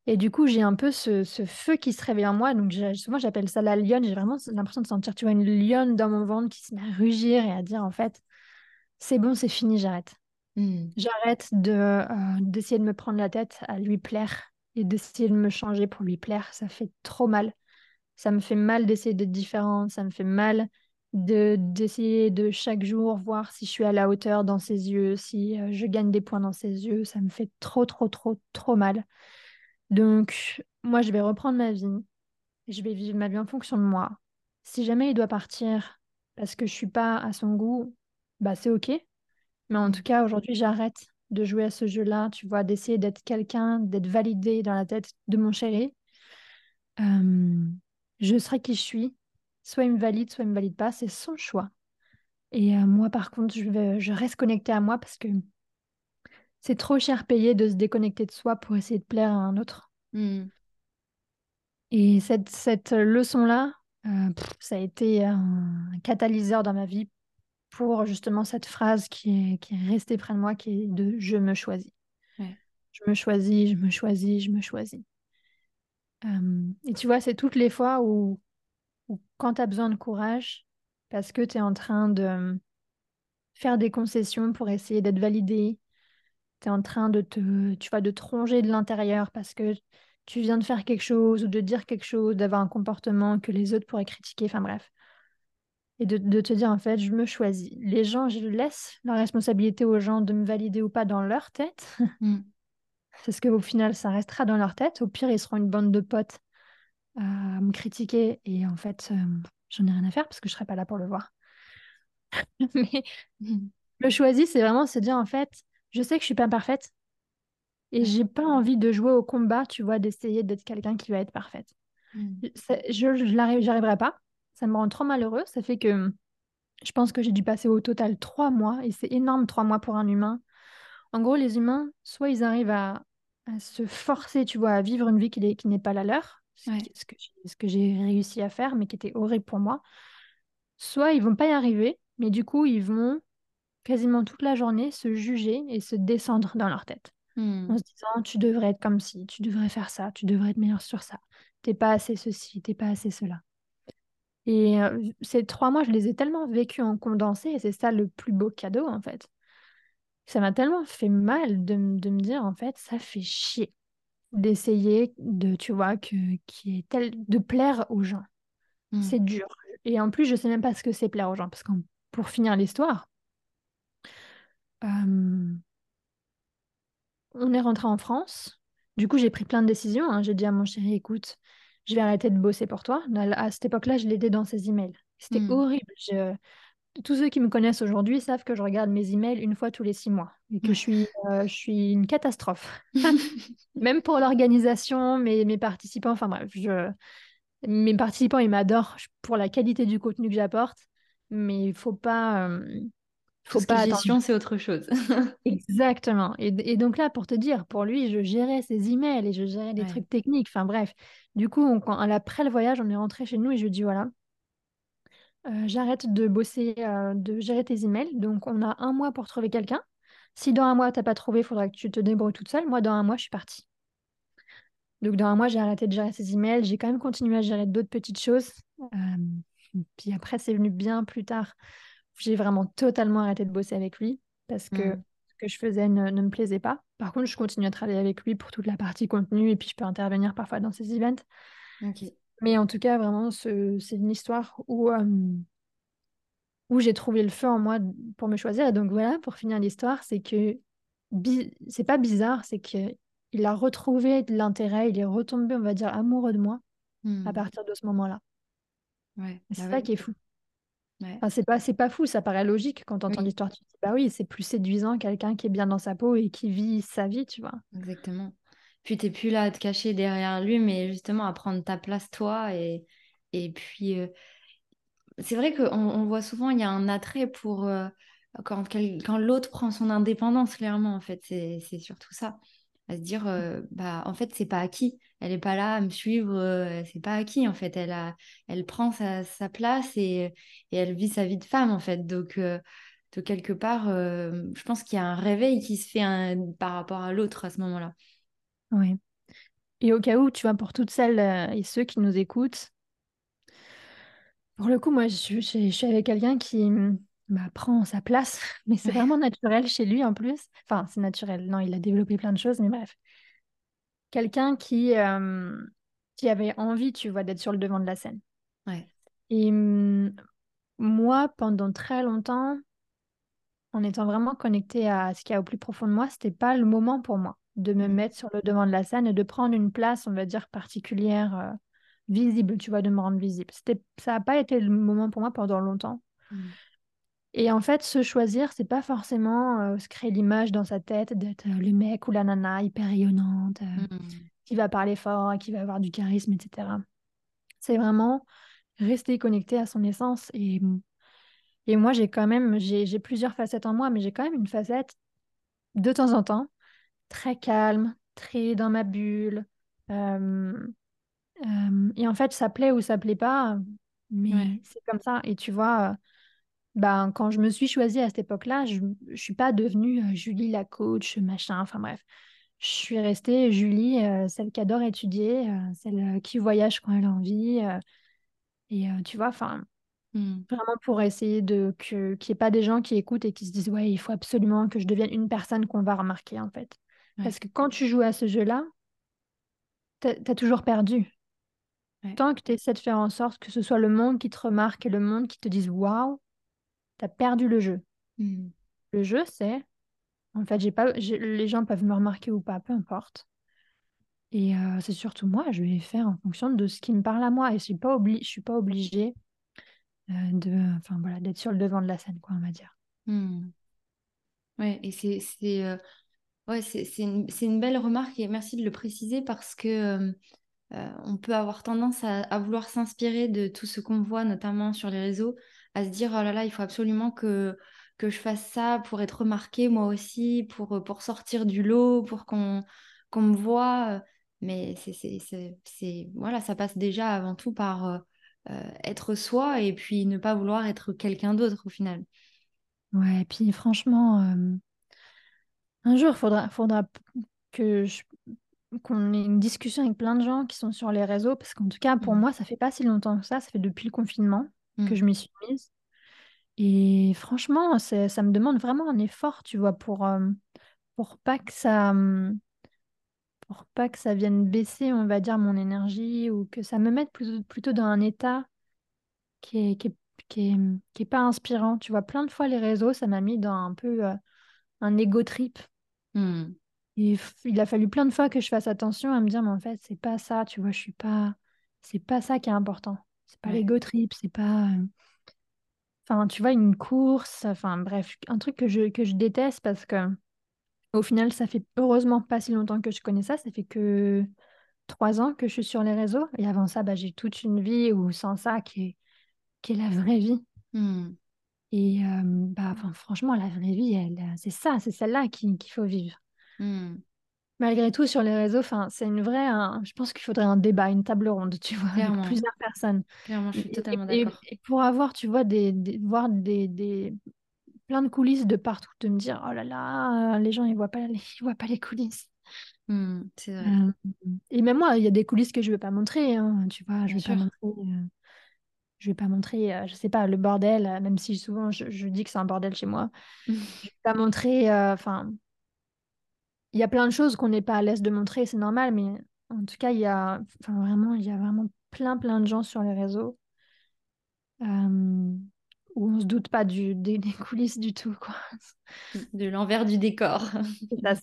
Et du coup, j'ai un peu ce feu qui se réveille en moi. Donc, souvent, j'appelle ça la lionne. J'ai vraiment l'impression de sentir, tu vois, une lionne dans mon ventre qui se met à rugir et à dire, en fait, c'est bon, c'est fini, j'arrête. J'arrête d'essayer de me prendre la tête à lui plaire et d'essayer de me changer pour lui plaire. Ça fait trop mal. Ça me fait mal d'essayer d'être différente. Ça me fait mal... d'essayer de chaque jour voir si je suis à la hauteur dans ses yeux, si je gagne des points dans ses yeux. Ça me fait trop mal. Donc, moi, je vais reprendre ma vie. Je vais vivre ma vie en fonction de moi. Si jamais il doit partir parce que je suis pas à son goût, bah c'est ok. Mais en tout cas, aujourd'hui, j'arrête de jouer à ce jeu-là, tu vois, d'essayer d'être quelqu'un, d'être validé dans la tête de mon chéri. Je serai qui je suis. Soit il me valide, soit il me valide pas. C'est son choix. Et moi, par contre, je reste connectée à moi parce que c'est trop cher payé de se déconnecter de soi pour essayer de plaire à un autre. Mm. Et cette leçon-là, ça a été un catalyseur dans ma vie pour justement cette phrase qui est restée près de moi, qui est de « je me choisis ouais. ». Je me choisis, je me choisis, je me choisis. Et tu vois, c'est toutes les fois où quand tu as besoin de courage, parce que tu es en train de faire des concessions pour essayer d'être validé, tu es en train de te ronger de l'intérieur parce que tu viens de faire quelque chose ou de dire quelque chose, d'avoir un comportement que les autres pourraient critiquer, enfin bref. Et de te dire en fait, je me choisis. Les gens, je laisse la responsabilité aux gens de me valider ou pas dans leur tête. Mm. Parce qu'au final, ça restera dans leur tête. Au pire, ils seront une bande de potes à me critiquer. Et en fait, j'en ai rien à faire parce que je ne serai pas là pour le voir. Mais le choisir, c'est vraiment se dire en fait, je sais que je ne suis pas parfaite. Et je n'ai pas envie de jouer au combat, tu vois, d'essayer d'être quelqu'un qui va être parfaite. Mm. Je n'arriverai pas. Ça me rend trop malheureux. Ça fait que je pense que j'ai dû passer au total 3 mois. Et c'est énorme, 3 mois pour un humain. En gros, les humains, soit ils arrivent à se forcer, tu vois, à vivre une vie qui n'est pas la leur. Ouais. Ce que j'ai réussi à faire, mais qui était horrible pour moi. Soit ils ne vont pas y arriver, mais du coup, ils vont quasiment toute la journée se juger et se descendre dans leur tête. En se disant, tu devrais être comme ci, tu devrais faire ça, tu devrais être meilleur sur ça. T'es pas assez ceci, t'es pas assez cela. Et ces 3 mois, je les ai tellement vécus en condensé, et c'est ça le plus beau cadeau, en fait. Ça m'a tellement fait mal de me dire, en fait, ça fait chier d'essayer de, tu vois, de plaire aux gens. C'est dur. Et en plus, je sais même pas ce que c'est plaire aux gens, parce que pour finir l'histoire... On est rentré en France. Du coup, j'ai pris plein de décisions. J'ai dit à mon chéri, écoute, je vais arrêter de bosser pour toi. À cette époque-là, je l'aidais dans ses emails. C'était horrible. Tous ceux qui me connaissent aujourd'hui savent que je regarde mes emails une fois tous les 6 mois et que je suis une catastrophe. Même pour l'organisation, mes participants, enfin bref, mes participants, ils m'adorent pour la qualité du contenu que j'apporte, mais il ne faut pas... Faut pas attention, c'est autre chose. Exactement. Et donc là, pour te dire, pour lui, je gérais ses emails et je gérais des trucs techniques. Enfin bref. Du coup, après le voyage, on est rentré chez nous et je lui dis voilà, j'arrête de bosser, de gérer tes emails. Donc on a 1 mois pour trouver quelqu'un. Si dans 1 mois t'as pas trouvé, il faudra que tu te débrouilles toute seule. Moi, dans 1 mois, je suis partie. Donc dans 1 mois, j'ai arrêté de gérer ses emails. J'ai quand même continué à gérer d'autres petites choses. Puis après, c'est venu bien plus tard. J'ai vraiment totalement arrêté de bosser avec lui parce que ce que je faisais ne me plaisait pas. Par contre, je continue à travailler avec lui pour toute la partie contenu et puis je peux intervenir parfois dans ses events. Okay. Mais en tout cas, vraiment, c'est une histoire où j'ai trouvé le feu en moi pour me choisir. Et donc voilà, pour finir l'histoire, c'est que... c'est pas bizarre, c'est qu'il a retrouvé de l'intérêt, il est retombé, on va dire, amoureux de moi à partir de ce moment-là. Ouais, c'est ça qui est fou. Ouais. Enfin, c'est pas fou, ça paraît logique quand t'entends l'histoire, tu te dis bah oui, c'est plus séduisant quelqu'un qui est bien dans sa peau et qui vit sa vie, tu vois. Exactement. Puis t'es plus là à te cacher derrière lui, mais justement à prendre ta place toi. Et puis c'est vrai qu'on voit souvent, il y a un attrait pour quand l'autre prend son indépendance, clairement, en fait c'est surtout ça, à se dire bah en fait c'est pas acquis, elle est pas là à me suivre, c'est pas acquis en fait, elle prend sa place et elle vit sa vie de femme en fait, donc quelque part je pense qu'il y a un réveil qui se fait par rapport à l'autre à ce moment-là. Oui. Et au cas où, tu vois, pour toutes celles et ceux qui nous écoutent, pour le coup moi je suis avec quelqu'un qui prend sa place, mais c'est vraiment naturel chez lui en plus. Enfin, c'est naturel, non, il a développé plein de choses, mais bref. Quelqu'un qui avait envie, tu vois, d'être sur le devant de la scène. Ouais. Et moi, pendant très longtemps, en étant vraiment connectée à ce qu'il y a au plus profond de moi, c'était pas le moment pour moi. de me mettre sur le devant de la scène et de prendre une place, on va dire, particulière, visible, tu vois, de me rendre visible. Ça n'a pas été le moment pour moi pendant longtemps. Mmh. Et en fait, se choisir, c'est pas forcément se créer l'image dans sa tête d'être le mec ou la nana hyper rayonnante, qui va parler fort, qui va avoir du charisme, etc. C'est vraiment rester connecté à son essence. Et moi, j'ai plusieurs facettes en moi, mais j'ai quand même une facette, de temps en temps, très calme, très dans ma bulle. Et en fait, ça plaît ou ça plaît pas, mais c'est comme ça. Et tu vois, quand je me suis choisie à cette époque-là, je suis pas devenue Julie la coach, machin, enfin bref. Je suis restée Julie, celle qui adore étudier, celle qui voyage quand elle a envie. Tu vois, enfin... Vraiment pour essayer qu'il n'y ait pas des gens qui écoutent et qui se disent « Ouais, il faut absolument que je devienne une personne qu'on va remarquer, en fait. Ouais. » Parce que quand tu joues à ce jeu-là, tu as toujours perdu. Ouais. Tant que tu essaies de faire en sorte que ce soit le monde qui te remarque et le monde qui te dise « Waouh, tu as perdu le jeu. » Le jeu, c'est... En fait, les gens peuvent me remarquer ou pas, peu importe. Et c'est surtout moi, je vais faire en fonction de ce qui me parle à moi. Et je ne suis pas obligée... d'être sur le devant de la scène, quoi, on va dire. Ouais, et c'est une belle remarque, et merci de le préciser, parce que on peut avoir tendance à vouloir s'inspirer de tout ce qu'on voit, notamment sur les réseaux, à se dire oh là là, il faut absolument que je fasse ça pour être remarquée moi aussi, pour sortir du lot, pour qu'on me voit. Mais voilà, ça passe déjà avant tout par être soi, et puis ne pas vouloir être quelqu'un d'autre au final. Ouais, et puis franchement, un jour, faudra qu'on ait une discussion avec plein de gens qui sont sur les réseaux, parce qu'en tout cas, pour moi, ça fait pas si longtemps que ça fait depuis le confinement que je m'y suis mise. Et franchement, ça me demande vraiment un effort, tu vois, pour pas que ça vienne baisser, on va dire, mon énergie, ou que ça me mette plutôt dans un état qui est pas inspirant. Tu vois, plein de fois, les réseaux, ça m'a mis dans un peu un ego trip. Et il a fallu plein de fois que je fasse attention à me dire, mais en fait, c'est pas ça, tu vois, c'est pas ça qui est important. C'est pas l'ego trip, c'est pas... Enfin, tu vois, une course, enfin bref, un truc que je déteste, parce que au final, ça fait heureusement pas si longtemps que je connais ça. Ça fait que 3 ans que je suis sur les réseaux. Et avant ça, j'ai toute une vie où, sans ça, qui est la vraie vie. Et franchement, la vraie vie, c'est ça, c'est celle-là qu'il faut vivre. Malgré tout, sur les réseaux, c'est une vraie... je pense qu'il faudrait un débat, une table ronde, tu vois, clairement, avec plusieurs personnes. Clairement, je suis totalement d'accord. Et pour avoir, tu vois, plein de coulisses de partout, de me dire oh là là, les gens ils voient pas les coulisses. C'est vrai. Et même moi, il y a des coulisses que je veux pas montrer, hein, tu vois, je vais pas montrer, je sais pas, le bordel, même si souvent je dis que c'est un bordel chez moi. Je vais pas montrer, il y a plein de choses qu'on n'est pas à l'aise de montrer, c'est normal, mais en tout cas, il y a vraiment plein de gens sur les réseaux. Où on se doute pas des coulisses du tout, quoi. De l'envers du décor.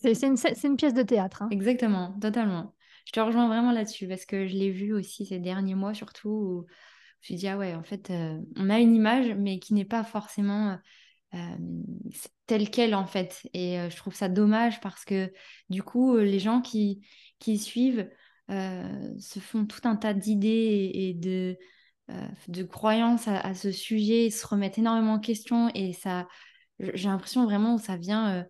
C'est une pièce de théâtre. Hein. Exactement, totalement. Je te rejoins vraiment là-dessus, parce que je l'ai vu aussi ces derniers mois, surtout, où je me suis dit, ah ouais, en fait, on a une image, mais qui n'est pas forcément telle qu'elle, en fait. Et je trouve ça dommage, parce que, du coup, les gens qui suivent se font tout un tas d'idées et de croyances à ce sujet, se remettent énormément en question, et ça, j'ai l'impression vraiment que ça vient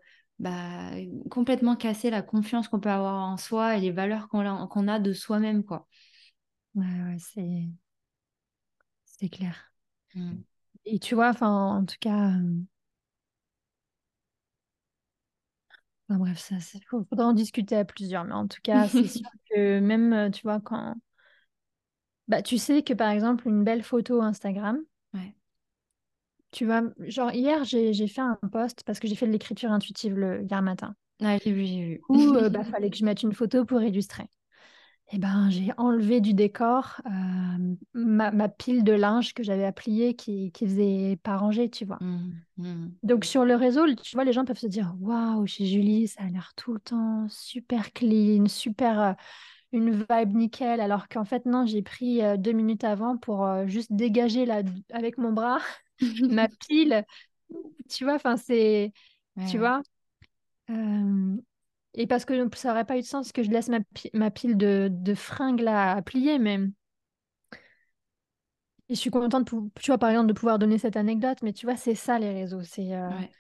complètement casser la confiance qu'on peut avoir en soi et les valeurs qu'on a de soi-même, quoi. Ouais, c'est clair. Et tu vois, en tout cas, bref, ça, faudra en discuter à plusieurs, mais en tout cas, c'est sûr que même, tu vois, quand... tu sais que, par exemple, une belle photo Instagram, tu vois, genre hier, j'ai fait un post, parce que j'ai fait de l'écriture intuitive hier matin. Ouais, j'ai vu. Où il fallait que je mette une photo pour illustrer. eh ben, j'ai enlevé du décor ma pile de linge que j'avais à plier qui faisait pas ranger, tu vois. Donc, sur le réseau, tu vois, les gens peuvent se dire « Waouh, chez Julie, ça a l'air tout le temps super clean, super... une vibe nickel », alors qu'en fait, non, j'ai pris 2 minutes avant pour juste dégager avec mon bras ma pile. Tu vois, enfin, c'est... Ouais. Tu vois et parce que ça n'aurait pas eu de sens que je laisse ma pile de fringues là à plier, mais... Et je suis contente, tu vois, par exemple, de pouvoir donner cette anecdote, mais tu vois, c'est ça, les réseaux. C'est, ouais.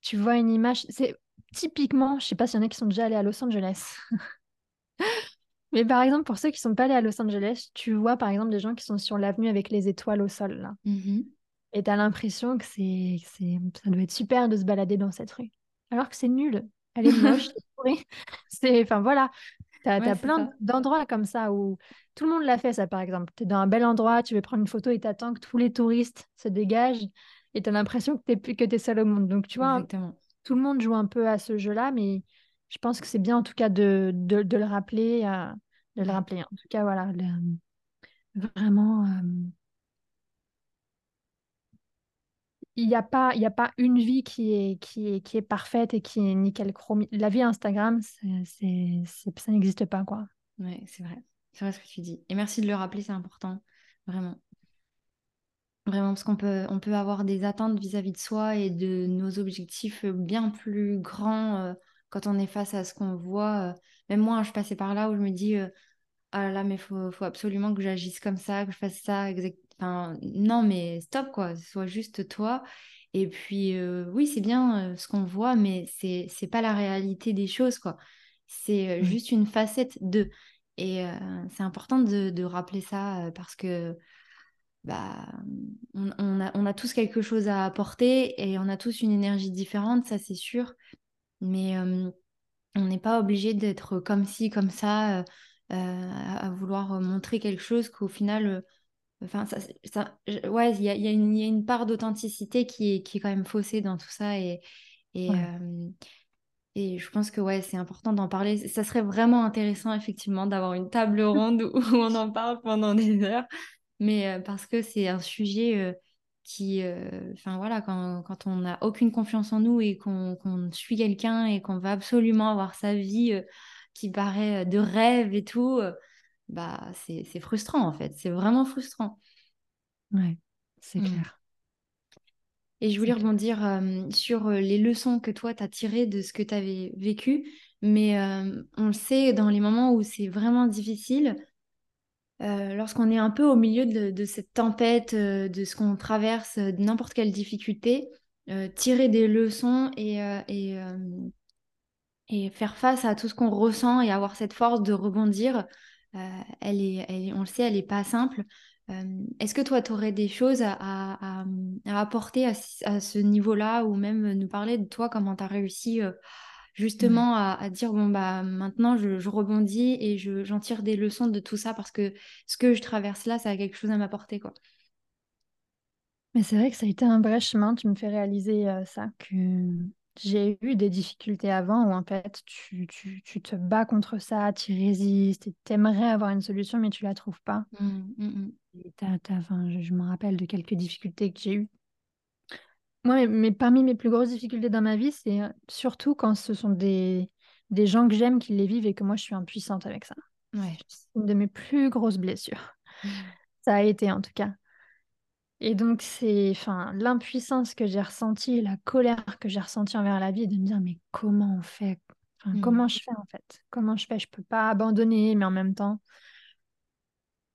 Tu vois une image... C'est typiquement... Je ne sais pas s'il y en a qui sont déjà allés à Los Angeles. Mais par exemple, pour ceux qui ne sont pas allés à Los Angeles, tu vois par exemple des gens qui sont sur l'avenue avec les étoiles au sol, là. Et tu as l'impression que ça doit être super de se balader dans cette rue. Alors que c'est nul. Elle est moche, c'est pourri. Enfin voilà, t'as plein d'endroits comme ça où tout le monde l'a fait, ça, par exemple. Tu es dans un bel endroit, tu veux prendre une photo et tu attends que tous les touristes se dégagent et tu as l'impression que tu es seule au monde. Donc tu vois, tout le monde joue un peu à ce jeu-là, mais... Je pense que c'est bien en tout cas de le rappeler, En tout cas, voilà, vraiment, il n'y a pas une vie qui est parfaite et qui est nickel chrome. La vie Instagram, ça n'existe pas, quoi. Ouais, c'est vrai. C'est vrai ce que tu dis. Et merci de le rappeler, c'est important, vraiment. Vraiment, parce qu'on peut avoir des attentes vis-à-vis de soi et de nos objectifs bien plus grands. Quand on est face à ce qu'on voit, même moi, je passais par là où je me dis « Ah là là, mais faut absolument que j'agisse comme ça, que je fasse ça. » Enfin, non, mais stop, quoi. Sois juste toi. Et puis, oui, c'est bien ce qu'on voit, mais c'est pas la réalité des choses, quoi. C'est juste une facette d'eux. Et c'est important de rappeler ça parce que on a tous quelque chose à apporter et on a tous une énergie différente, ça c'est sûr. Mais on n'est pas obligé d'être comme ci, comme ça, à vouloir montrer quelque chose qu'au final... il y a une part d'authenticité qui est quand même faussée dans tout ça. Et je pense que c'est important d'en parler. Ça serait vraiment intéressant, effectivement, d'avoir une table ronde où on en parle pendant des heures. Mais parce que c'est un sujet... quand on n'a aucune confiance en nous et qu'on suit quelqu'un et qu'on va absolument avoir sa vie qui paraît de rêve et tout, c'est frustrant en fait, c'est vraiment frustrant. Ouais, c'est clair. Et je voulais rebondir sur les leçons que toi t'as tirées de ce que t'avais vécu, mais on le sait, dans les moments où c'est vraiment difficile... lorsqu'on est un peu au milieu de cette tempête, de ce qu'on traverse, de n'importe quelle difficulté, tirer des leçons et faire face à tout ce qu'on ressent et avoir cette force de rebondir, on le sait, elle n'est pas simple. Est-ce que toi, tu aurais des choses à apporter à ce niveau-là, ou même nous parler de toi, comment tu as réussi justement à dire maintenant je rebondis et j'en tire des leçons de tout ça, parce que ce que je traverse là, ça a quelque chose à m'apporter, quoi. Mais c'est vrai que ça a été un vrai chemin, tu me fais réaliser ça, que j'ai eu des difficultés avant où en fait tu te bats contre ça, tu résistes et t'aimerais avoir une solution mais tu la trouves pas. Et je me rappelle de quelques difficultés que j'ai eues. Moi, mais parmi mes plus grosses difficultés dans ma vie, c'est surtout quand ce sont des gens que j'aime qui les vivent et que moi, je suis impuissante avec ça. Ouais. C'est une de mes plus grosses blessures. Ça a été, en tout cas. Et donc, c'est l'impuissance que j'ai ressentie, la colère que j'ai ressentie envers la vie, de me dire, mais comment on fait ? Comment je fais, en fait ? Comment je fais ? Je ne peux pas abandonner, mais en même temps,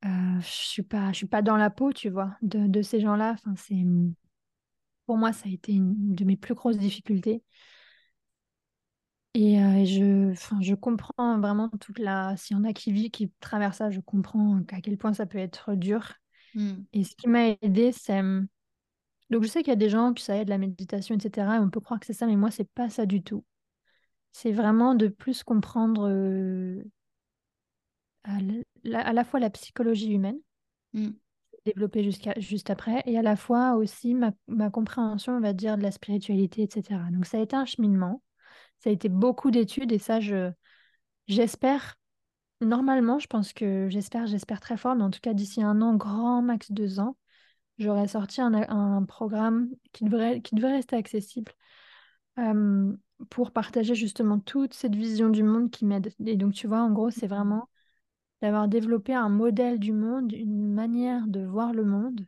je ne suis pas dans la peau, tu vois, de ces gens-là. Enfin, c'est... Pour moi, ça a été une de mes plus grosses difficultés. Et je comprends vraiment toute la... S'il y en a qui traversent ça, je comprends à quel point ça peut être dur. Et ce qui m'a aidée, c'est... Donc, je sais qu'il y a des gens qui ça aide la méditation, etc. Et on peut croire que c'est ça, mais moi, c'est pas ça du tout. C'est vraiment de plus comprendre à la fois la psychologie humaine, développer juste après, et à la fois aussi ma compréhension, on va dire, de la spiritualité, etc. Donc ça a été un cheminement, ça a été beaucoup d'études, et ça, j'espère Normalement, je pense que j'espère très fort, mais en tout cas, d'ici 1 an, grand max 2 ans, j'aurais sorti un programme qui devrait rester accessible pour partager justement toute cette vision du monde qui m'aide. Et donc, tu vois, en gros, c'est vraiment d'avoir développé un modèle du monde, une manière de voir le monde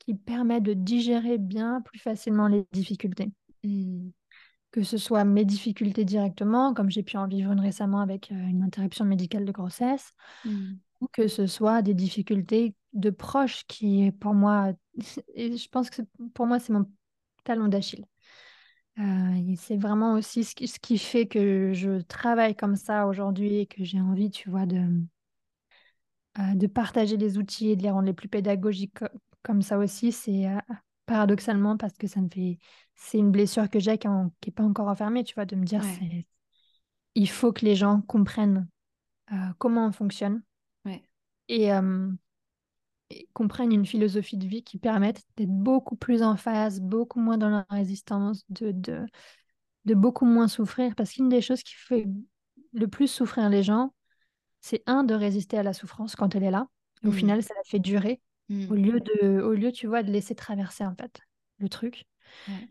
qui permet de digérer bien plus facilement les difficultés. Mm. Que ce soit mes difficultés directement, comme j'ai pu en vivre une récemment avec une interruption médicale de grossesse, ou que ce soit des difficultés de proches qui, pour moi, et je pense que pour moi, c'est mon talon d'Achille. Et c'est vraiment aussi ce qui fait que je travaille comme ça aujourd'hui et que j'ai envie, tu vois, de partager les outils et de les rendre les plus pédagogiques comme ça aussi. C'est paradoxalement parce que c'est une blessure que j'ai qui n'est pas encore enfermée, tu vois, de me dire il faut que les gens comprennent comment on fonctionne et comprennent une philosophie de vie qui permette d'être beaucoup plus en phase, beaucoup moins dans la résistance, de beaucoup moins souffrir. Parce qu'une des choses qui fait le plus souffrir les gens, c'est de résister à la souffrance quand elle est là. Au final, ça la fait durer au lieu, tu vois, de laisser traverser en fait le truc. Ouais.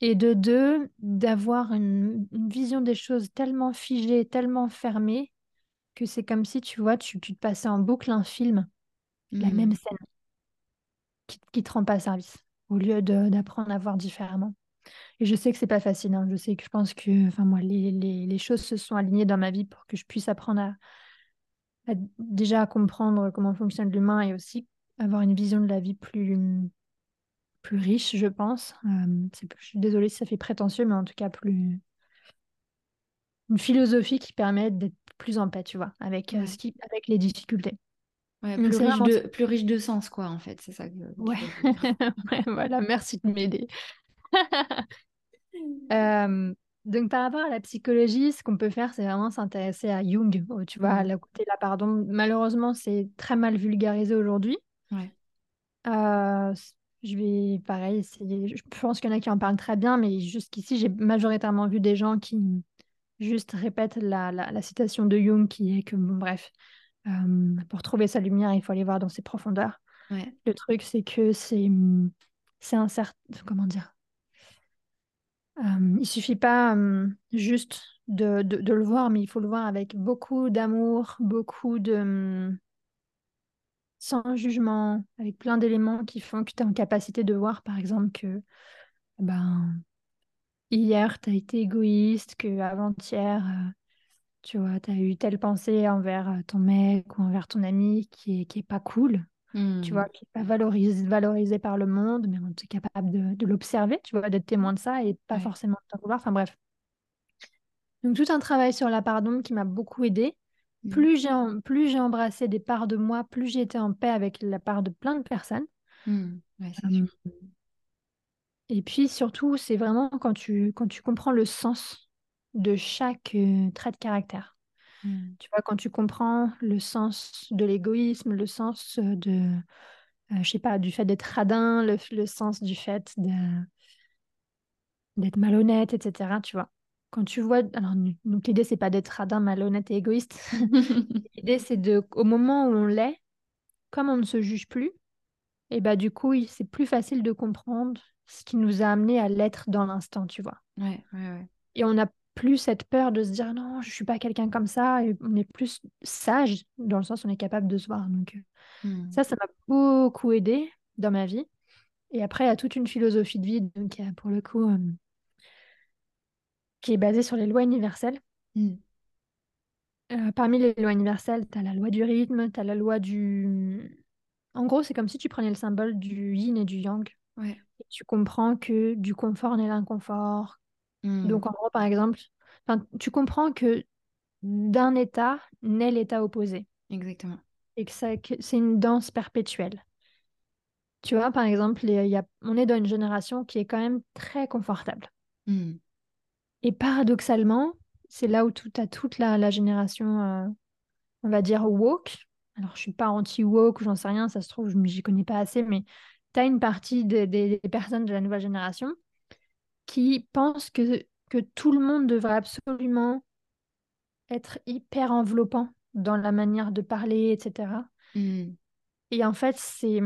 Et de deux, d'avoir une vision des choses tellement figée, tellement fermée, que c'est comme si, tu vois, tu te passais en boucle un film, la même scène, qui te rend pas service, au lieu d'apprendre à voir différemment. Et je sais que c'est pas facile, hein. Je sais que je pense que, enfin moi, les choses se sont alignées dans ma vie pour que je puisse apprendre à déjà à comprendre comment fonctionne l'humain et aussi avoir une vision de la vie plus riche, je pense. Je suis désolée si ça fait prétentieux, mais en tout cas plus une philosophie qui permet d'être plus en paix, tu vois, avec les difficultés. Ouais, plus riche de sens, quoi, en fait, c'est ça. Ouais, voilà, merci de m'aider. Donc, par rapport à la psychologie, ce qu'on peut faire, c'est vraiment s'intéresser à Jung, tu vois, à côté là, pardon. Malheureusement, c'est très mal vulgarisé aujourd'hui. Ouais. Je vais, pareil, je pense qu'il y en a qui en parlent très bien, mais jusqu'ici, j'ai majoritairement vu des gens qui juste répètent la citation de Jung qui est que, bon, bref, pour trouver sa lumière, il faut aller voir dans ses profondeurs. Ouais. Le truc, c'est que c'est un certain... Comment dire ? Il suffit pas juste de le voir, mais il faut le voir avec beaucoup d'amour, beaucoup de... sans jugement, avec plein d'éléments qui font que tu es en capacité de voir, par exemple, que hier, tu as été égoïste, qu'avant-hier, tu vois, tu as eu telle pensée envers ton mec ou envers ton ami qui est pas cool, tu vois, qui n'est pas valorisé par le monde, mais on est capable de l'observer, tu vois, d'être témoin de ça et pas forcément de t'en vouloir, enfin bref. Donc, tout un travail sur la part d'ombre qui m'a beaucoup aidée. Plus j'ai embrassé des parts de moi, plus j'ai été en paix avec la part de plein de personnes. Et puis surtout, c'est vraiment quand tu comprends le sens de chaque trait de caractère. Tu vois, quand tu comprends le sens de l'égoïsme, le sens du fait d'être radin, le sens du fait d'être malhonnête, etc., tu vois. Quand tu vois... Alors, donc, l'idée, c'est pas d'être radin, malhonnête et égoïste. L'idée, c'est au moment où on l'est, comme on ne se juge plus, et du coup, c'est plus facile de comprendre ce qui nous a amené à l'être dans l'instant, tu vois. Ouais. Et on n'a plus cette peur de se dire « Non, je ne suis pas quelqu'un comme ça ». On est plus sage, dans le sens où on est capable de se voir. Donc, ça m'a beaucoup aidée dans ma vie. Et après, il y a toute une philosophie de vie, donc pour le coup... qui est basée sur les lois universelles. Parmi les lois universelles, tu as la loi du rythme, tu as la loi du... En gros, c'est comme si tu prenais le symbole du yin et du yang. Ouais. Et tu comprends que du confort naît l'inconfort. Donc, en gros, par exemple, tu comprends que d'un état naît l'état opposé. Exactement. Et que c'est une danse perpétuelle. Tu vois, par exemple, on est dans une génération qui est quand même très confortable. Et paradoxalement, c'est là où tu as toute la génération, on va dire, woke. Alors, je ne suis pas anti-woke, j'en sais rien, ça se trouve, je n'y connais pas assez, mais tu as une partie des personnes de la nouvelle génération qui pensent que tout le monde devrait absolument être hyper enveloppant dans la manière de parler, etc. Mm. Et en fait, ils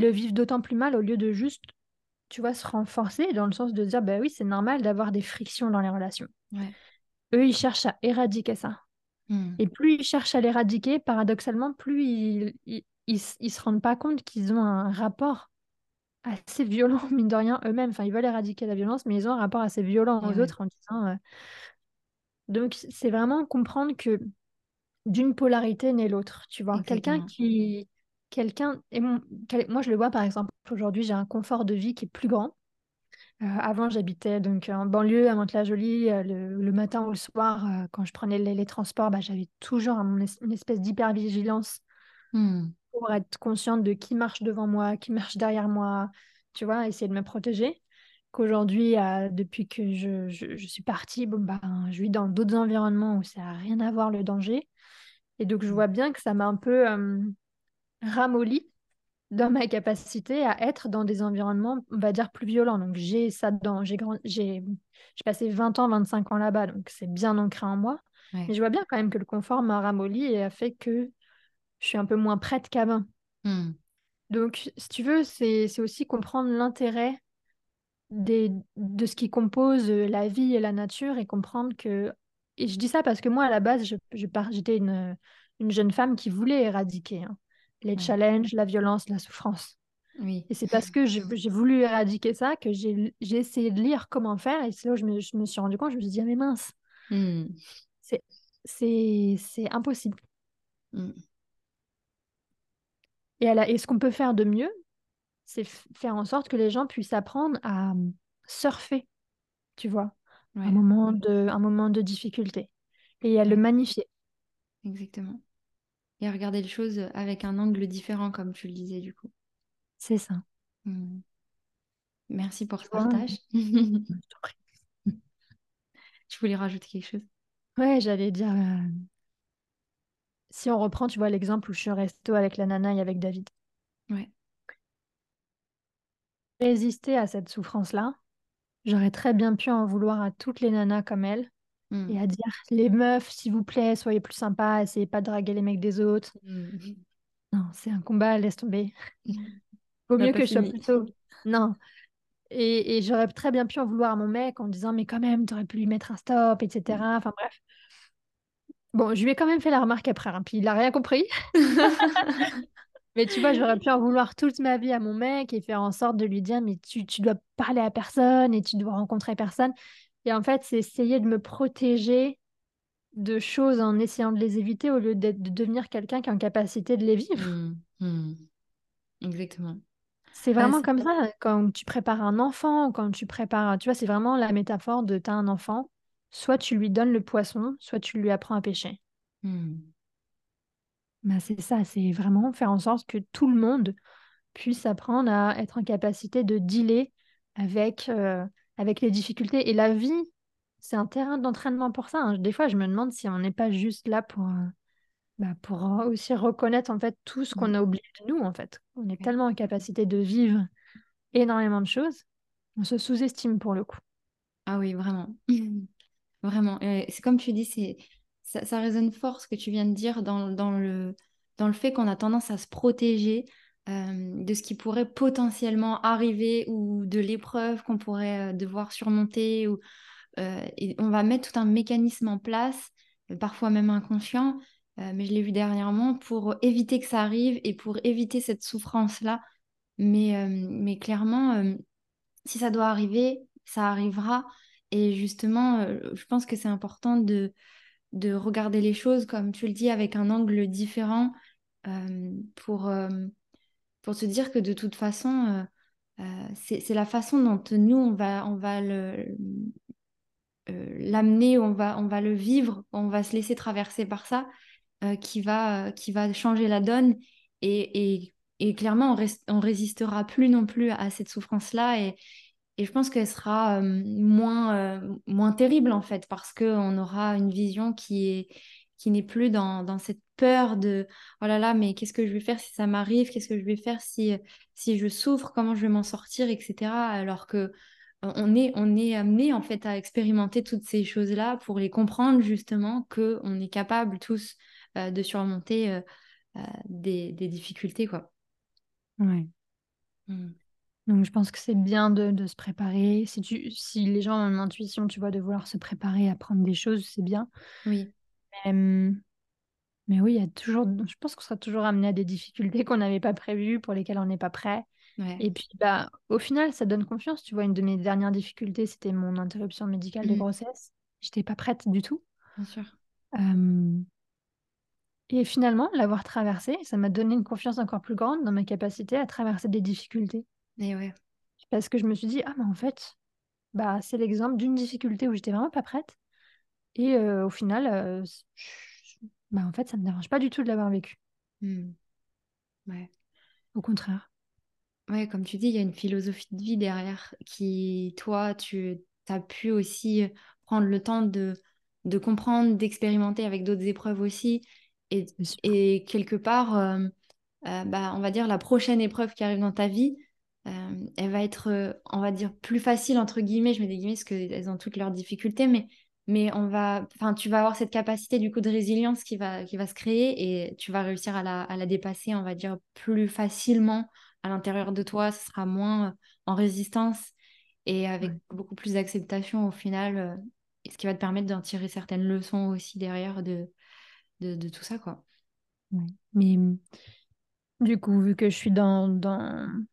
le vivent d'autant plus mal au lieu de juste, tu vois, se renforcer dans le sens de dire, bah oui, c'est normal d'avoir des frictions dans les relations. Ouais. Eux, ils cherchent à éradiquer ça. Mm. Et plus ils cherchent à l'éradiquer, paradoxalement, plus ils se rendent pas compte qu'ils ont un rapport assez violent, mine de rien, eux-mêmes. Enfin, ils veulent éradiquer la violence, mais ils ont un rapport assez violent aux autres en disant... Donc, c'est vraiment comprendre que d'une polarité naît l'autre, tu vois. Moi, je le vois, par exemple, aujourd'hui, j'ai un confort de vie qui est plus grand. Avant, j'habitais donc en banlieue, à Mantes-la-Jolie, le matin ou le soir, quand je prenais les transports, bah, j'avais toujours une espèce d'hypervigilance pour être consciente de qui marche devant moi, qui marche derrière moi, tu vois, essayer de me protéger. Qu'aujourd'hui, depuis que je suis partie, je vis dans d'autres environnements où ça n'a rien à voir le danger. Et donc, je vois bien que ça m'a un peu ramollie dans ma capacité à être dans des environnements, on va dire, plus violents. Donc, j'ai ça dedans. J'ai passé 20 ans, 25 ans là-bas, donc c'est bien ancré en moi. Ouais. Mais je vois bien quand même que le confort m'a ramollie et a fait que je suis un peu moins prête qu'avant. Mm. Donc, si tu veux, c'est aussi comprendre l'intérêt de ce qui compose la vie et la nature et comprendre que... Et je dis ça parce que moi, à la base, j'étais une jeune femme qui voulait éradiquer les challenges, la violence, la souffrance. Oui. Et c'est parce que j'ai voulu éradiquer ça que j'ai essayé de lire comment faire. Et c'est là où je me suis rendu compte, je me suis dit, ah mais mince, c'est impossible. Mm. Et ce qu'on peut faire de mieux, c'est faire en sorte que les gens puissent apprendre à surfer, tu vois, un moment de difficulté, et à le magnifier. Exactement. Et à regarder les choses avec un angle différent, comme tu le disais, du coup. C'est ça. Mmh. Merci pour ce partage. Tu voulais rajouter quelque chose? Ouais, j'allais dire... Si on reprend, tu vois, l'exemple où je suis au resto avec la nana et avec David. Ouais. Résister à cette souffrance-là, j'aurais très bien pu en vouloir à toutes les nanas comme elle et à dire les meufs, s'il vous plaît, soyez plus sympas, essayez pas de draguer les mecs des autres. Mm. Non, c'est un combat, laisse tomber. Vaut mieux que je sois plutôt. Non. Et j'aurais très bien pu en vouloir à mon mec en disant mais quand même, t'aurais pu lui mettre un stop, etc. Enfin bref. Bon, je lui ai quand même fait la remarque après, puis il a rien compris. Mais tu vois, j'aurais pu en vouloir toute ma vie à mon mec et faire en sorte de lui dire « Mais tu dois parler à personne et tu dois rencontrer personne. » Et en fait, c'est essayer de me protéger de choses en essayant de les éviter au lieu de devenir quelqu'un qui est en capacité de les vivre. Exactement. C'est vraiment comme ça, quand tu prépares un enfant, quand tu prépares... Tu vois, c'est vraiment la métaphore de « t'as un enfant, soit tu lui donnes le poisson, soit tu lui apprends à pêcher. Mm. » Ben c'est ça, c'est vraiment faire en sorte que tout le monde puisse apprendre à être en capacité de dealer avec les difficultés. Et la vie, c'est un terrain d'entraînement pour ça. Des fois, je me demande si on n'est pas juste là pour aussi reconnaître en fait, tout ce qu'on a oublié de nous. En fait. On est tellement en capacité de vivre énormément de choses. On se sous-estime pour le coup. Ah oui, vraiment. Vraiment. C'est comme tu dis, c'est... Ça résonne fort ce que tu viens de dire dans le fait qu'on a tendance à se protéger de ce qui pourrait potentiellement arriver ou de l'épreuve qu'on pourrait devoir surmonter. Et on va mettre tout un mécanisme en place, parfois même inconscient, mais je l'ai vu dernièrement, pour éviter que ça arrive et pour éviter cette souffrance-là. Mais clairement, si ça doit arriver, ça arrivera. Et justement, je pense que c'est important de regarder les choses, comme tu le dis, avec un angle différent pour se dire que de toute façon, c'est la façon dont nous, on va l'amener, on va le vivre, on va se laisser traverser par ça, qui va changer la donne. Et clairement, on résistera plus non plus à cette souffrance-là. Et je pense qu'elle sera moins terrible, en fait, parce qu'on aura une vision qui n'est plus dans cette peur de « Oh là là, mais qu'est-ce que je vais faire si ça m'arrive ? Qu'est-ce que je vais faire si je souffre ? Comment je vais m'en sortir ?» etc. Alors que on est amené en fait à expérimenter toutes ces choses-là pour les comprendre justement qu'on est capable tous de surmonter des difficultés, quoi. Ouais. Donc je pense que c'est bien de se préparer. Si les gens ont l'intuition, tu vois, de vouloir se préparer à apprendre des choses, c'est bien. Oui. Mais oui, il y a toujours, je pense qu'on sera toujours amené à des difficultés qu'on n'avait pas prévues, pour lesquelles on n'est pas prêt. Ouais. Et puis, bah, au final, ça donne confiance. Tu vois, une de mes dernières difficultés, c'était mon interruption médicale de grossesse. J'étais pas prête du tout. Bien sûr. Et finalement, l'avoir traversée, ça m'a donné une confiance encore plus grande dans ma capacité à traverser des difficultés. Et ouais. Parce que je me suis dit, ah, mais en fait, bah, c'est l'exemple d'une difficulté où j'étais vraiment pas prête. Et au final, bah, en fait, ça ne me dérange pas du tout de l'avoir vécu. Ouais. Au contraire. Ouais, comme tu dis, il y a une philosophie de vie derrière qui, toi, tu as pu aussi prendre le temps de comprendre, d'expérimenter avec d'autres épreuves aussi. Et quelque part, bah, on va dire, la prochaine épreuve qui arrive dans ta vie, elle va être, on va dire, plus facile, entre guillemets. Je mets des guillemets parce qu'elles ont toutes leurs difficultés, mais tu vas avoir cette capacité du coup de résilience qui va se créer, et tu vas réussir à la dépasser, on va dire, plus facilement. À l'intérieur de toi, ce sera moins en résistance et avec beaucoup plus d'acceptation au final, ce qui va te permettre d'en tirer certaines leçons aussi derrière de tout ça, quoi. Ouais. Mais du coup, vu que je suis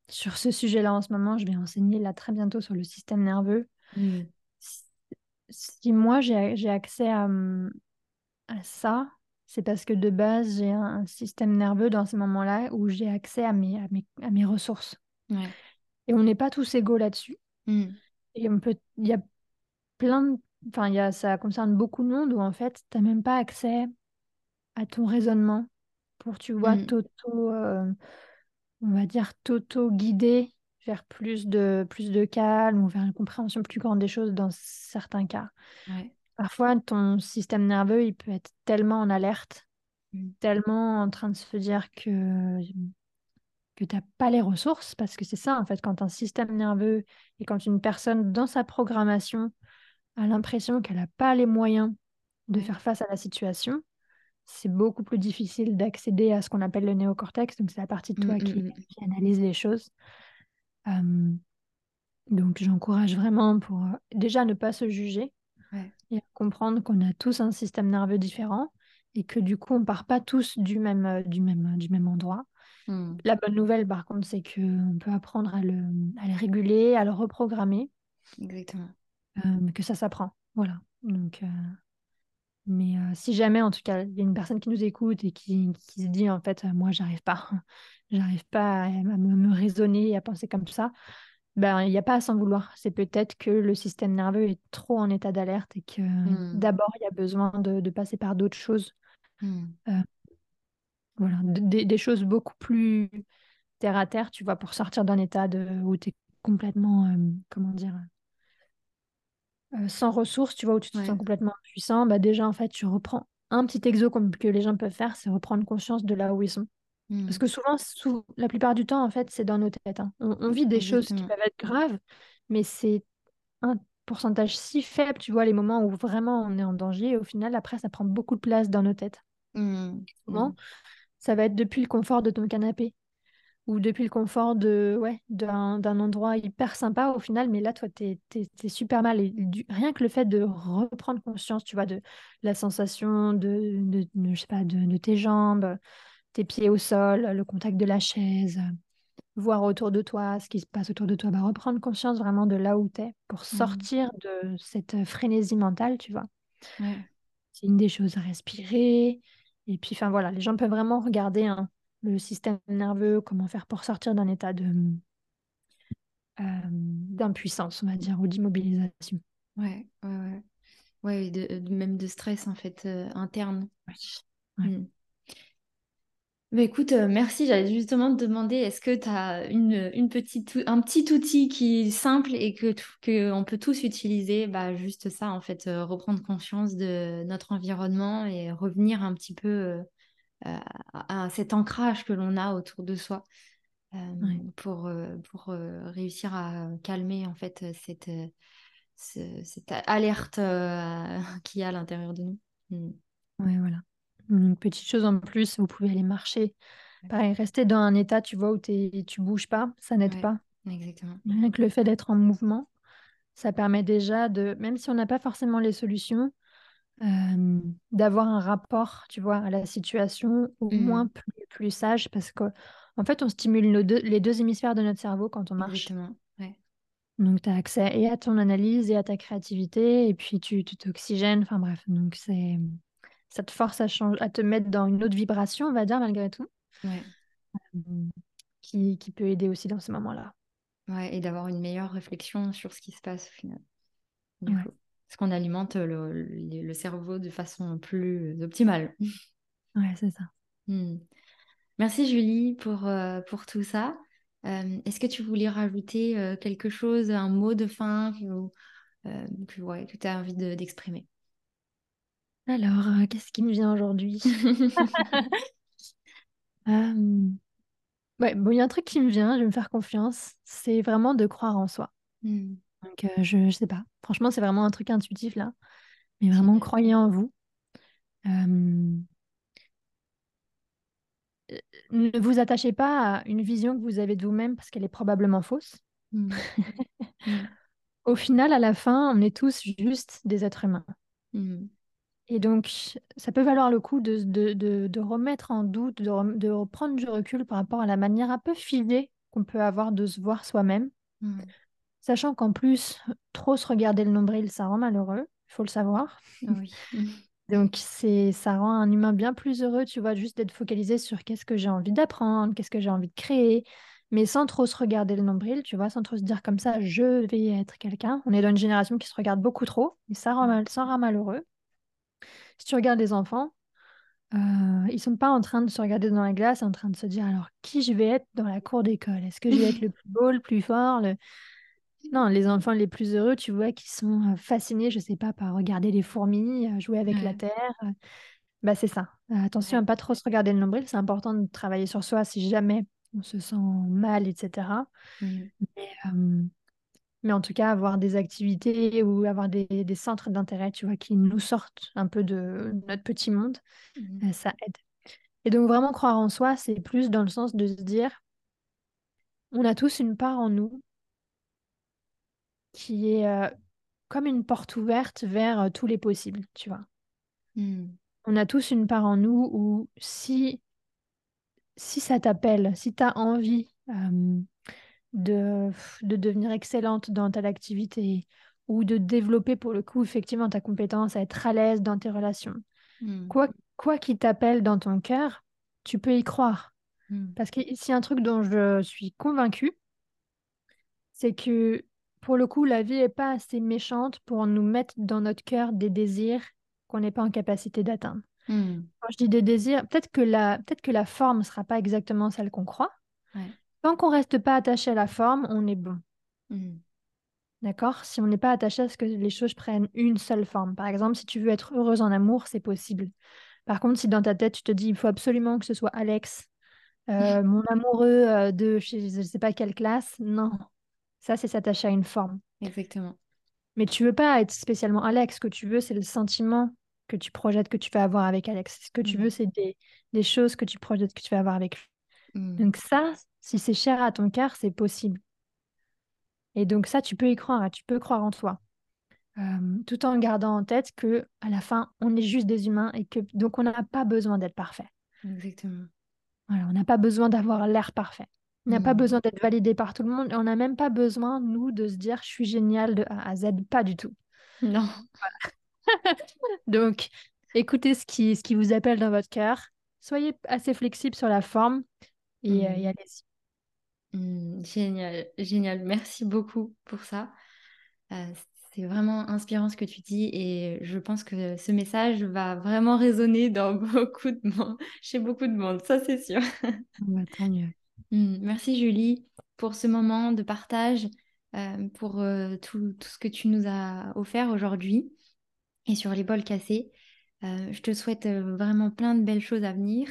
sur ce sujet-là en ce moment, je vais enseigner là très bientôt sur le système nerveux. Si moi j'ai accès à ça, c'est parce que de base, j'ai un système nerveux dans ces moments-là où j'ai accès à mes ressources. Ouais. Et on n'est pas tous égaux là-dessus. Et il y a plein de... Enfin, ça concerne beaucoup de monde où, en fait, tu n'as même pas accès à ton raisonnement pour, tu vois, t'auto-guider vers plus de calme ou vers une compréhension plus grande des choses dans certains cas. Ouais. Parfois, ton système nerveux, il peut être tellement en alerte, tellement en train de se dire que tu n'as pas les ressources, parce que c'est ça, en fait, quand un système nerveux et quand une personne, dans sa programmation, a l'impression qu'elle n'a pas les moyens de faire face à la situation, c'est beaucoup plus difficile d'accéder à ce qu'on appelle le néocortex, donc c'est la partie de toi qui analyse les choses. Donc, j'encourage vraiment pour déjà ne pas se juger. Ouais. Et à comprendre qu'on a tous un système nerveux différent et que du coup on part pas tous du même endroit. La bonne nouvelle par contre, c'est qu'on peut apprendre à le réguler, à le reprogrammer. Exactement. Que ça s'apprend, voilà. Donc, mais si jamais, en tout cas, il y a une personne qui nous écoute et qui se dit en fait, moi j'arrive pas à me raisonner et à penser comme ça, ben, il n'y a pas à s'en vouloir. C'est peut-être que le système nerveux est trop en état d'alerte et que d'abord, il y a besoin de passer par d'autres choses. Voilà, des choses beaucoup plus terre-à-terre, tu vois, pour sortir d'un état où tu es complètement, sans ressources, tu vois, où tu te sens complètement impuissant. Ben déjà, en fait, tu reprends un petit exo que les gens peuvent faire, c'est reprendre conscience de là où ils sont. Parce que souvent, la plupart du temps, en fait, c'est dans nos têtes. Hein. On vit des choses qui peuvent être graves, mais c'est un pourcentage si faible, tu vois, les moments où vraiment on est en danger. Et au final, après, ça prend beaucoup de place dans nos têtes. Souvent, ça va être depuis le confort de ton canapé ou depuis le confort d'un endroit hyper sympa au final. Mais là, toi, t'es super mal. Et rien que le fait de reprendre conscience, tu vois, de la sensation de tes jambes, tes pieds au sol, le contact de la chaise, voir autour de toi, ce qui se passe autour de toi, bah, reprendre conscience vraiment de là où t'es pour sortir de cette frénésie mentale, tu vois. Ouais. C'est une des choses à respirer. Et puis, voilà, les gens peuvent vraiment regarder le système nerveux, comment faire pour sortir d'un état d'impuissance, on va dire, ou d'immobilisation. Ouais. Ouais, même de stress, en fait, interne. Ouais. Bah écoute, merci. J'allais justement te demander, est-ce que tu as un petit outil qui est simple et que on peut tous utiliser, bah, juste ça, en fait, reprendre conscience de notre environnement et revenir un petit peu à cet ancrage que l'on a autour de soi. pour réussir à calmer en fait cette alerte qu'il y a à l'intérieur de nous. Ouais, voilà. Une petite chose en plus, vous pouvez aller marcher. Pareil, rester dans un état, tu vois, où tu bouges pas, ça n'aide pas. Exactement. Rien que le fait d'être en mouvement, ça permet déjà de, même si on n'a pas forcément les solutions, d'avoir un rapport, tu vois, à la situation au moins plus sage, parce que en fait, on stimule les deux hémisphères de notre cerveau quand on marche. Exactement. Donc, tu as accès et à ton analyse et à ta créativité, et puis tu t'oxygènes. Enfin bref, donc ça te force à te mettre dans une autre vibration, on va dire, malgré tout, qui peut aider aussi dans ce moment-là. Ouais, et d'avoir une meilleure réflexion sur ce qui se passe au final. Du coup, parce qu'on alimente le cerveau de façon plus optimale. Ouais, c'est ça. Merci Julie pour tout ça. Est-ce que tu voulais rajouter quelque chose, un mot de fin que tu as envie d'exprimer? Alors, qu'est-ce qui me vient aujourd'hui? Il y a un truc qui me vient, je vais me faire confiance, c'est vraiment de croire en soi. Donc, je sais pas. Franchement, c'est vraiment un truc intuitif, là. Mais vraiment, croyez en vous. Ne vous attachez pas à une vision que vous avez de vous-même parce qu'elle est probablement fausse. Au final, à la fin, on est tous juste des êtres humains. Et donc, ça peut valoir le coup de remettre en doute, de reprendre du recul par rapport à la manière un peu figée qu'on peut avoir de se voir soi-même. Sachant qu'en plus, trop se regarder le nombril, ça rend malheureux, il faut le savoir. Oui. Donc, ça rend un humain bien plus heureux, tu vois, juste d'être focalisé sur qu'est-ce que j'ai envie d'apprendre, qu'est-ce que j'ai envie de créer, mais sans trop se regarder le nombril, tu vois, sans trop se dire comme ça, je vais être quelqu'un. On est dans une génération qui se regarde beaucoup trop, et ça rend malheureux. Si tu regardes les enfants, ils ne sont pas en train de se regarder dans la glace, en train de se dire alors qui je vais être dans la cour d'école? Est-ce que je vais être le plus beau, le plus fort? Non, les enfants les plus heureux, tu vois, qui sont fascinés, je ne sais pas, par regarder les fourmis, jouer avec la terre. Bah, c'est ça. Attention à ne pas trop se regarder le nombril. C'est important de travailler sur soi si jamais on se sent mal, etc. Mais en tout cas, avoir des activités ou avoir des centres d'intérêt, tu vois, qui nous sortent un peu de notre petit monde, ça aide. Et donc, vraiment croire en soi, c'est plus dans le sens de se dire, on a tous une part en nous qui est comme une porte ouverte vers tous les possibles, tu vois. On a tous une part en nous où si ça t'appelle, si t'as envie... De devenir excellente dans telle activité ou de développer pour le coup effectivement ta compétence à être à l'aise dans tes relations. Quoi qu'il t'appelle dans ton cœur, tu peux y croire. Parce que c'est un truc dont je suis convaincue, c'est que pour le coup la vie n'est pas assez méchante pour nous mettre dans notre cœur des désirs qu'on n'est pas en capacité d'atteindre. Quand je dis des désirs, peut-être que la forme ne sera pas exactement celle qu'on croit. Tant qu'on ne reste pas attaché à la forme, on est bon. D'accord? Si on n'est pas attaché à ce que les choses prennent une seule forme. Par exemple, si tu veux être heureuse en amour, c'est possible. Par contre, si dans ta tête, tu te dis, il faut absolument que ce soit Alex, mon amoureux de je ne sais pas quelle classe, non. Ça, c'est s'attacher à une forme. Exactement. Mais tu ne veux pas être spécialement Alex. Ce que tu veux, c'est le sentiment que tu projettes que tu vas avoir avec Alex. Ce que tu veux, c'est des choses que tu projettes que tu vas avoir avec lui. Donc ça, si c'est cher à ton cœur, c'est possible. Et donc ça, tu peux y croire, tu peux croire en toi. Tout en gardant en tête qu'à la fin, on est juste des humains et que donc on n'a pas besoin d'être parfait. Exactement. Voilà, on n'a pas besoin d'avoir l'air parfait. On n'a pas besoin d'être validé par tout le monde. On n'a même pas besoin, nous, de se dire « je suis géniale de A à Z ». Pas du tout. Non. Voilà. Donc, écoutez ce qui vous appelle dans votre cœur. Soyez assez flexible sur la forme. Et allez-y. Génial, merci beaucoup pour ça, c'est vraiment inspirant ce que tu dis et je pense que ce message va vraiment résonner chez beaucoup de monde, ça c'est sûr. Tant mieux. Merci Julie pour ce moment de partage, pour tout ce que tu nous as offert aujourd'hui et sur les bols cassés. Je te souhaite vraiment plein de belles choses à venir.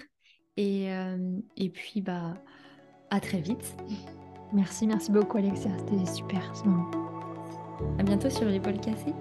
Et puis, À très vite. Merci beaucoup Alexia, c'était super ce moment. À bientôt sur Les bols cassés.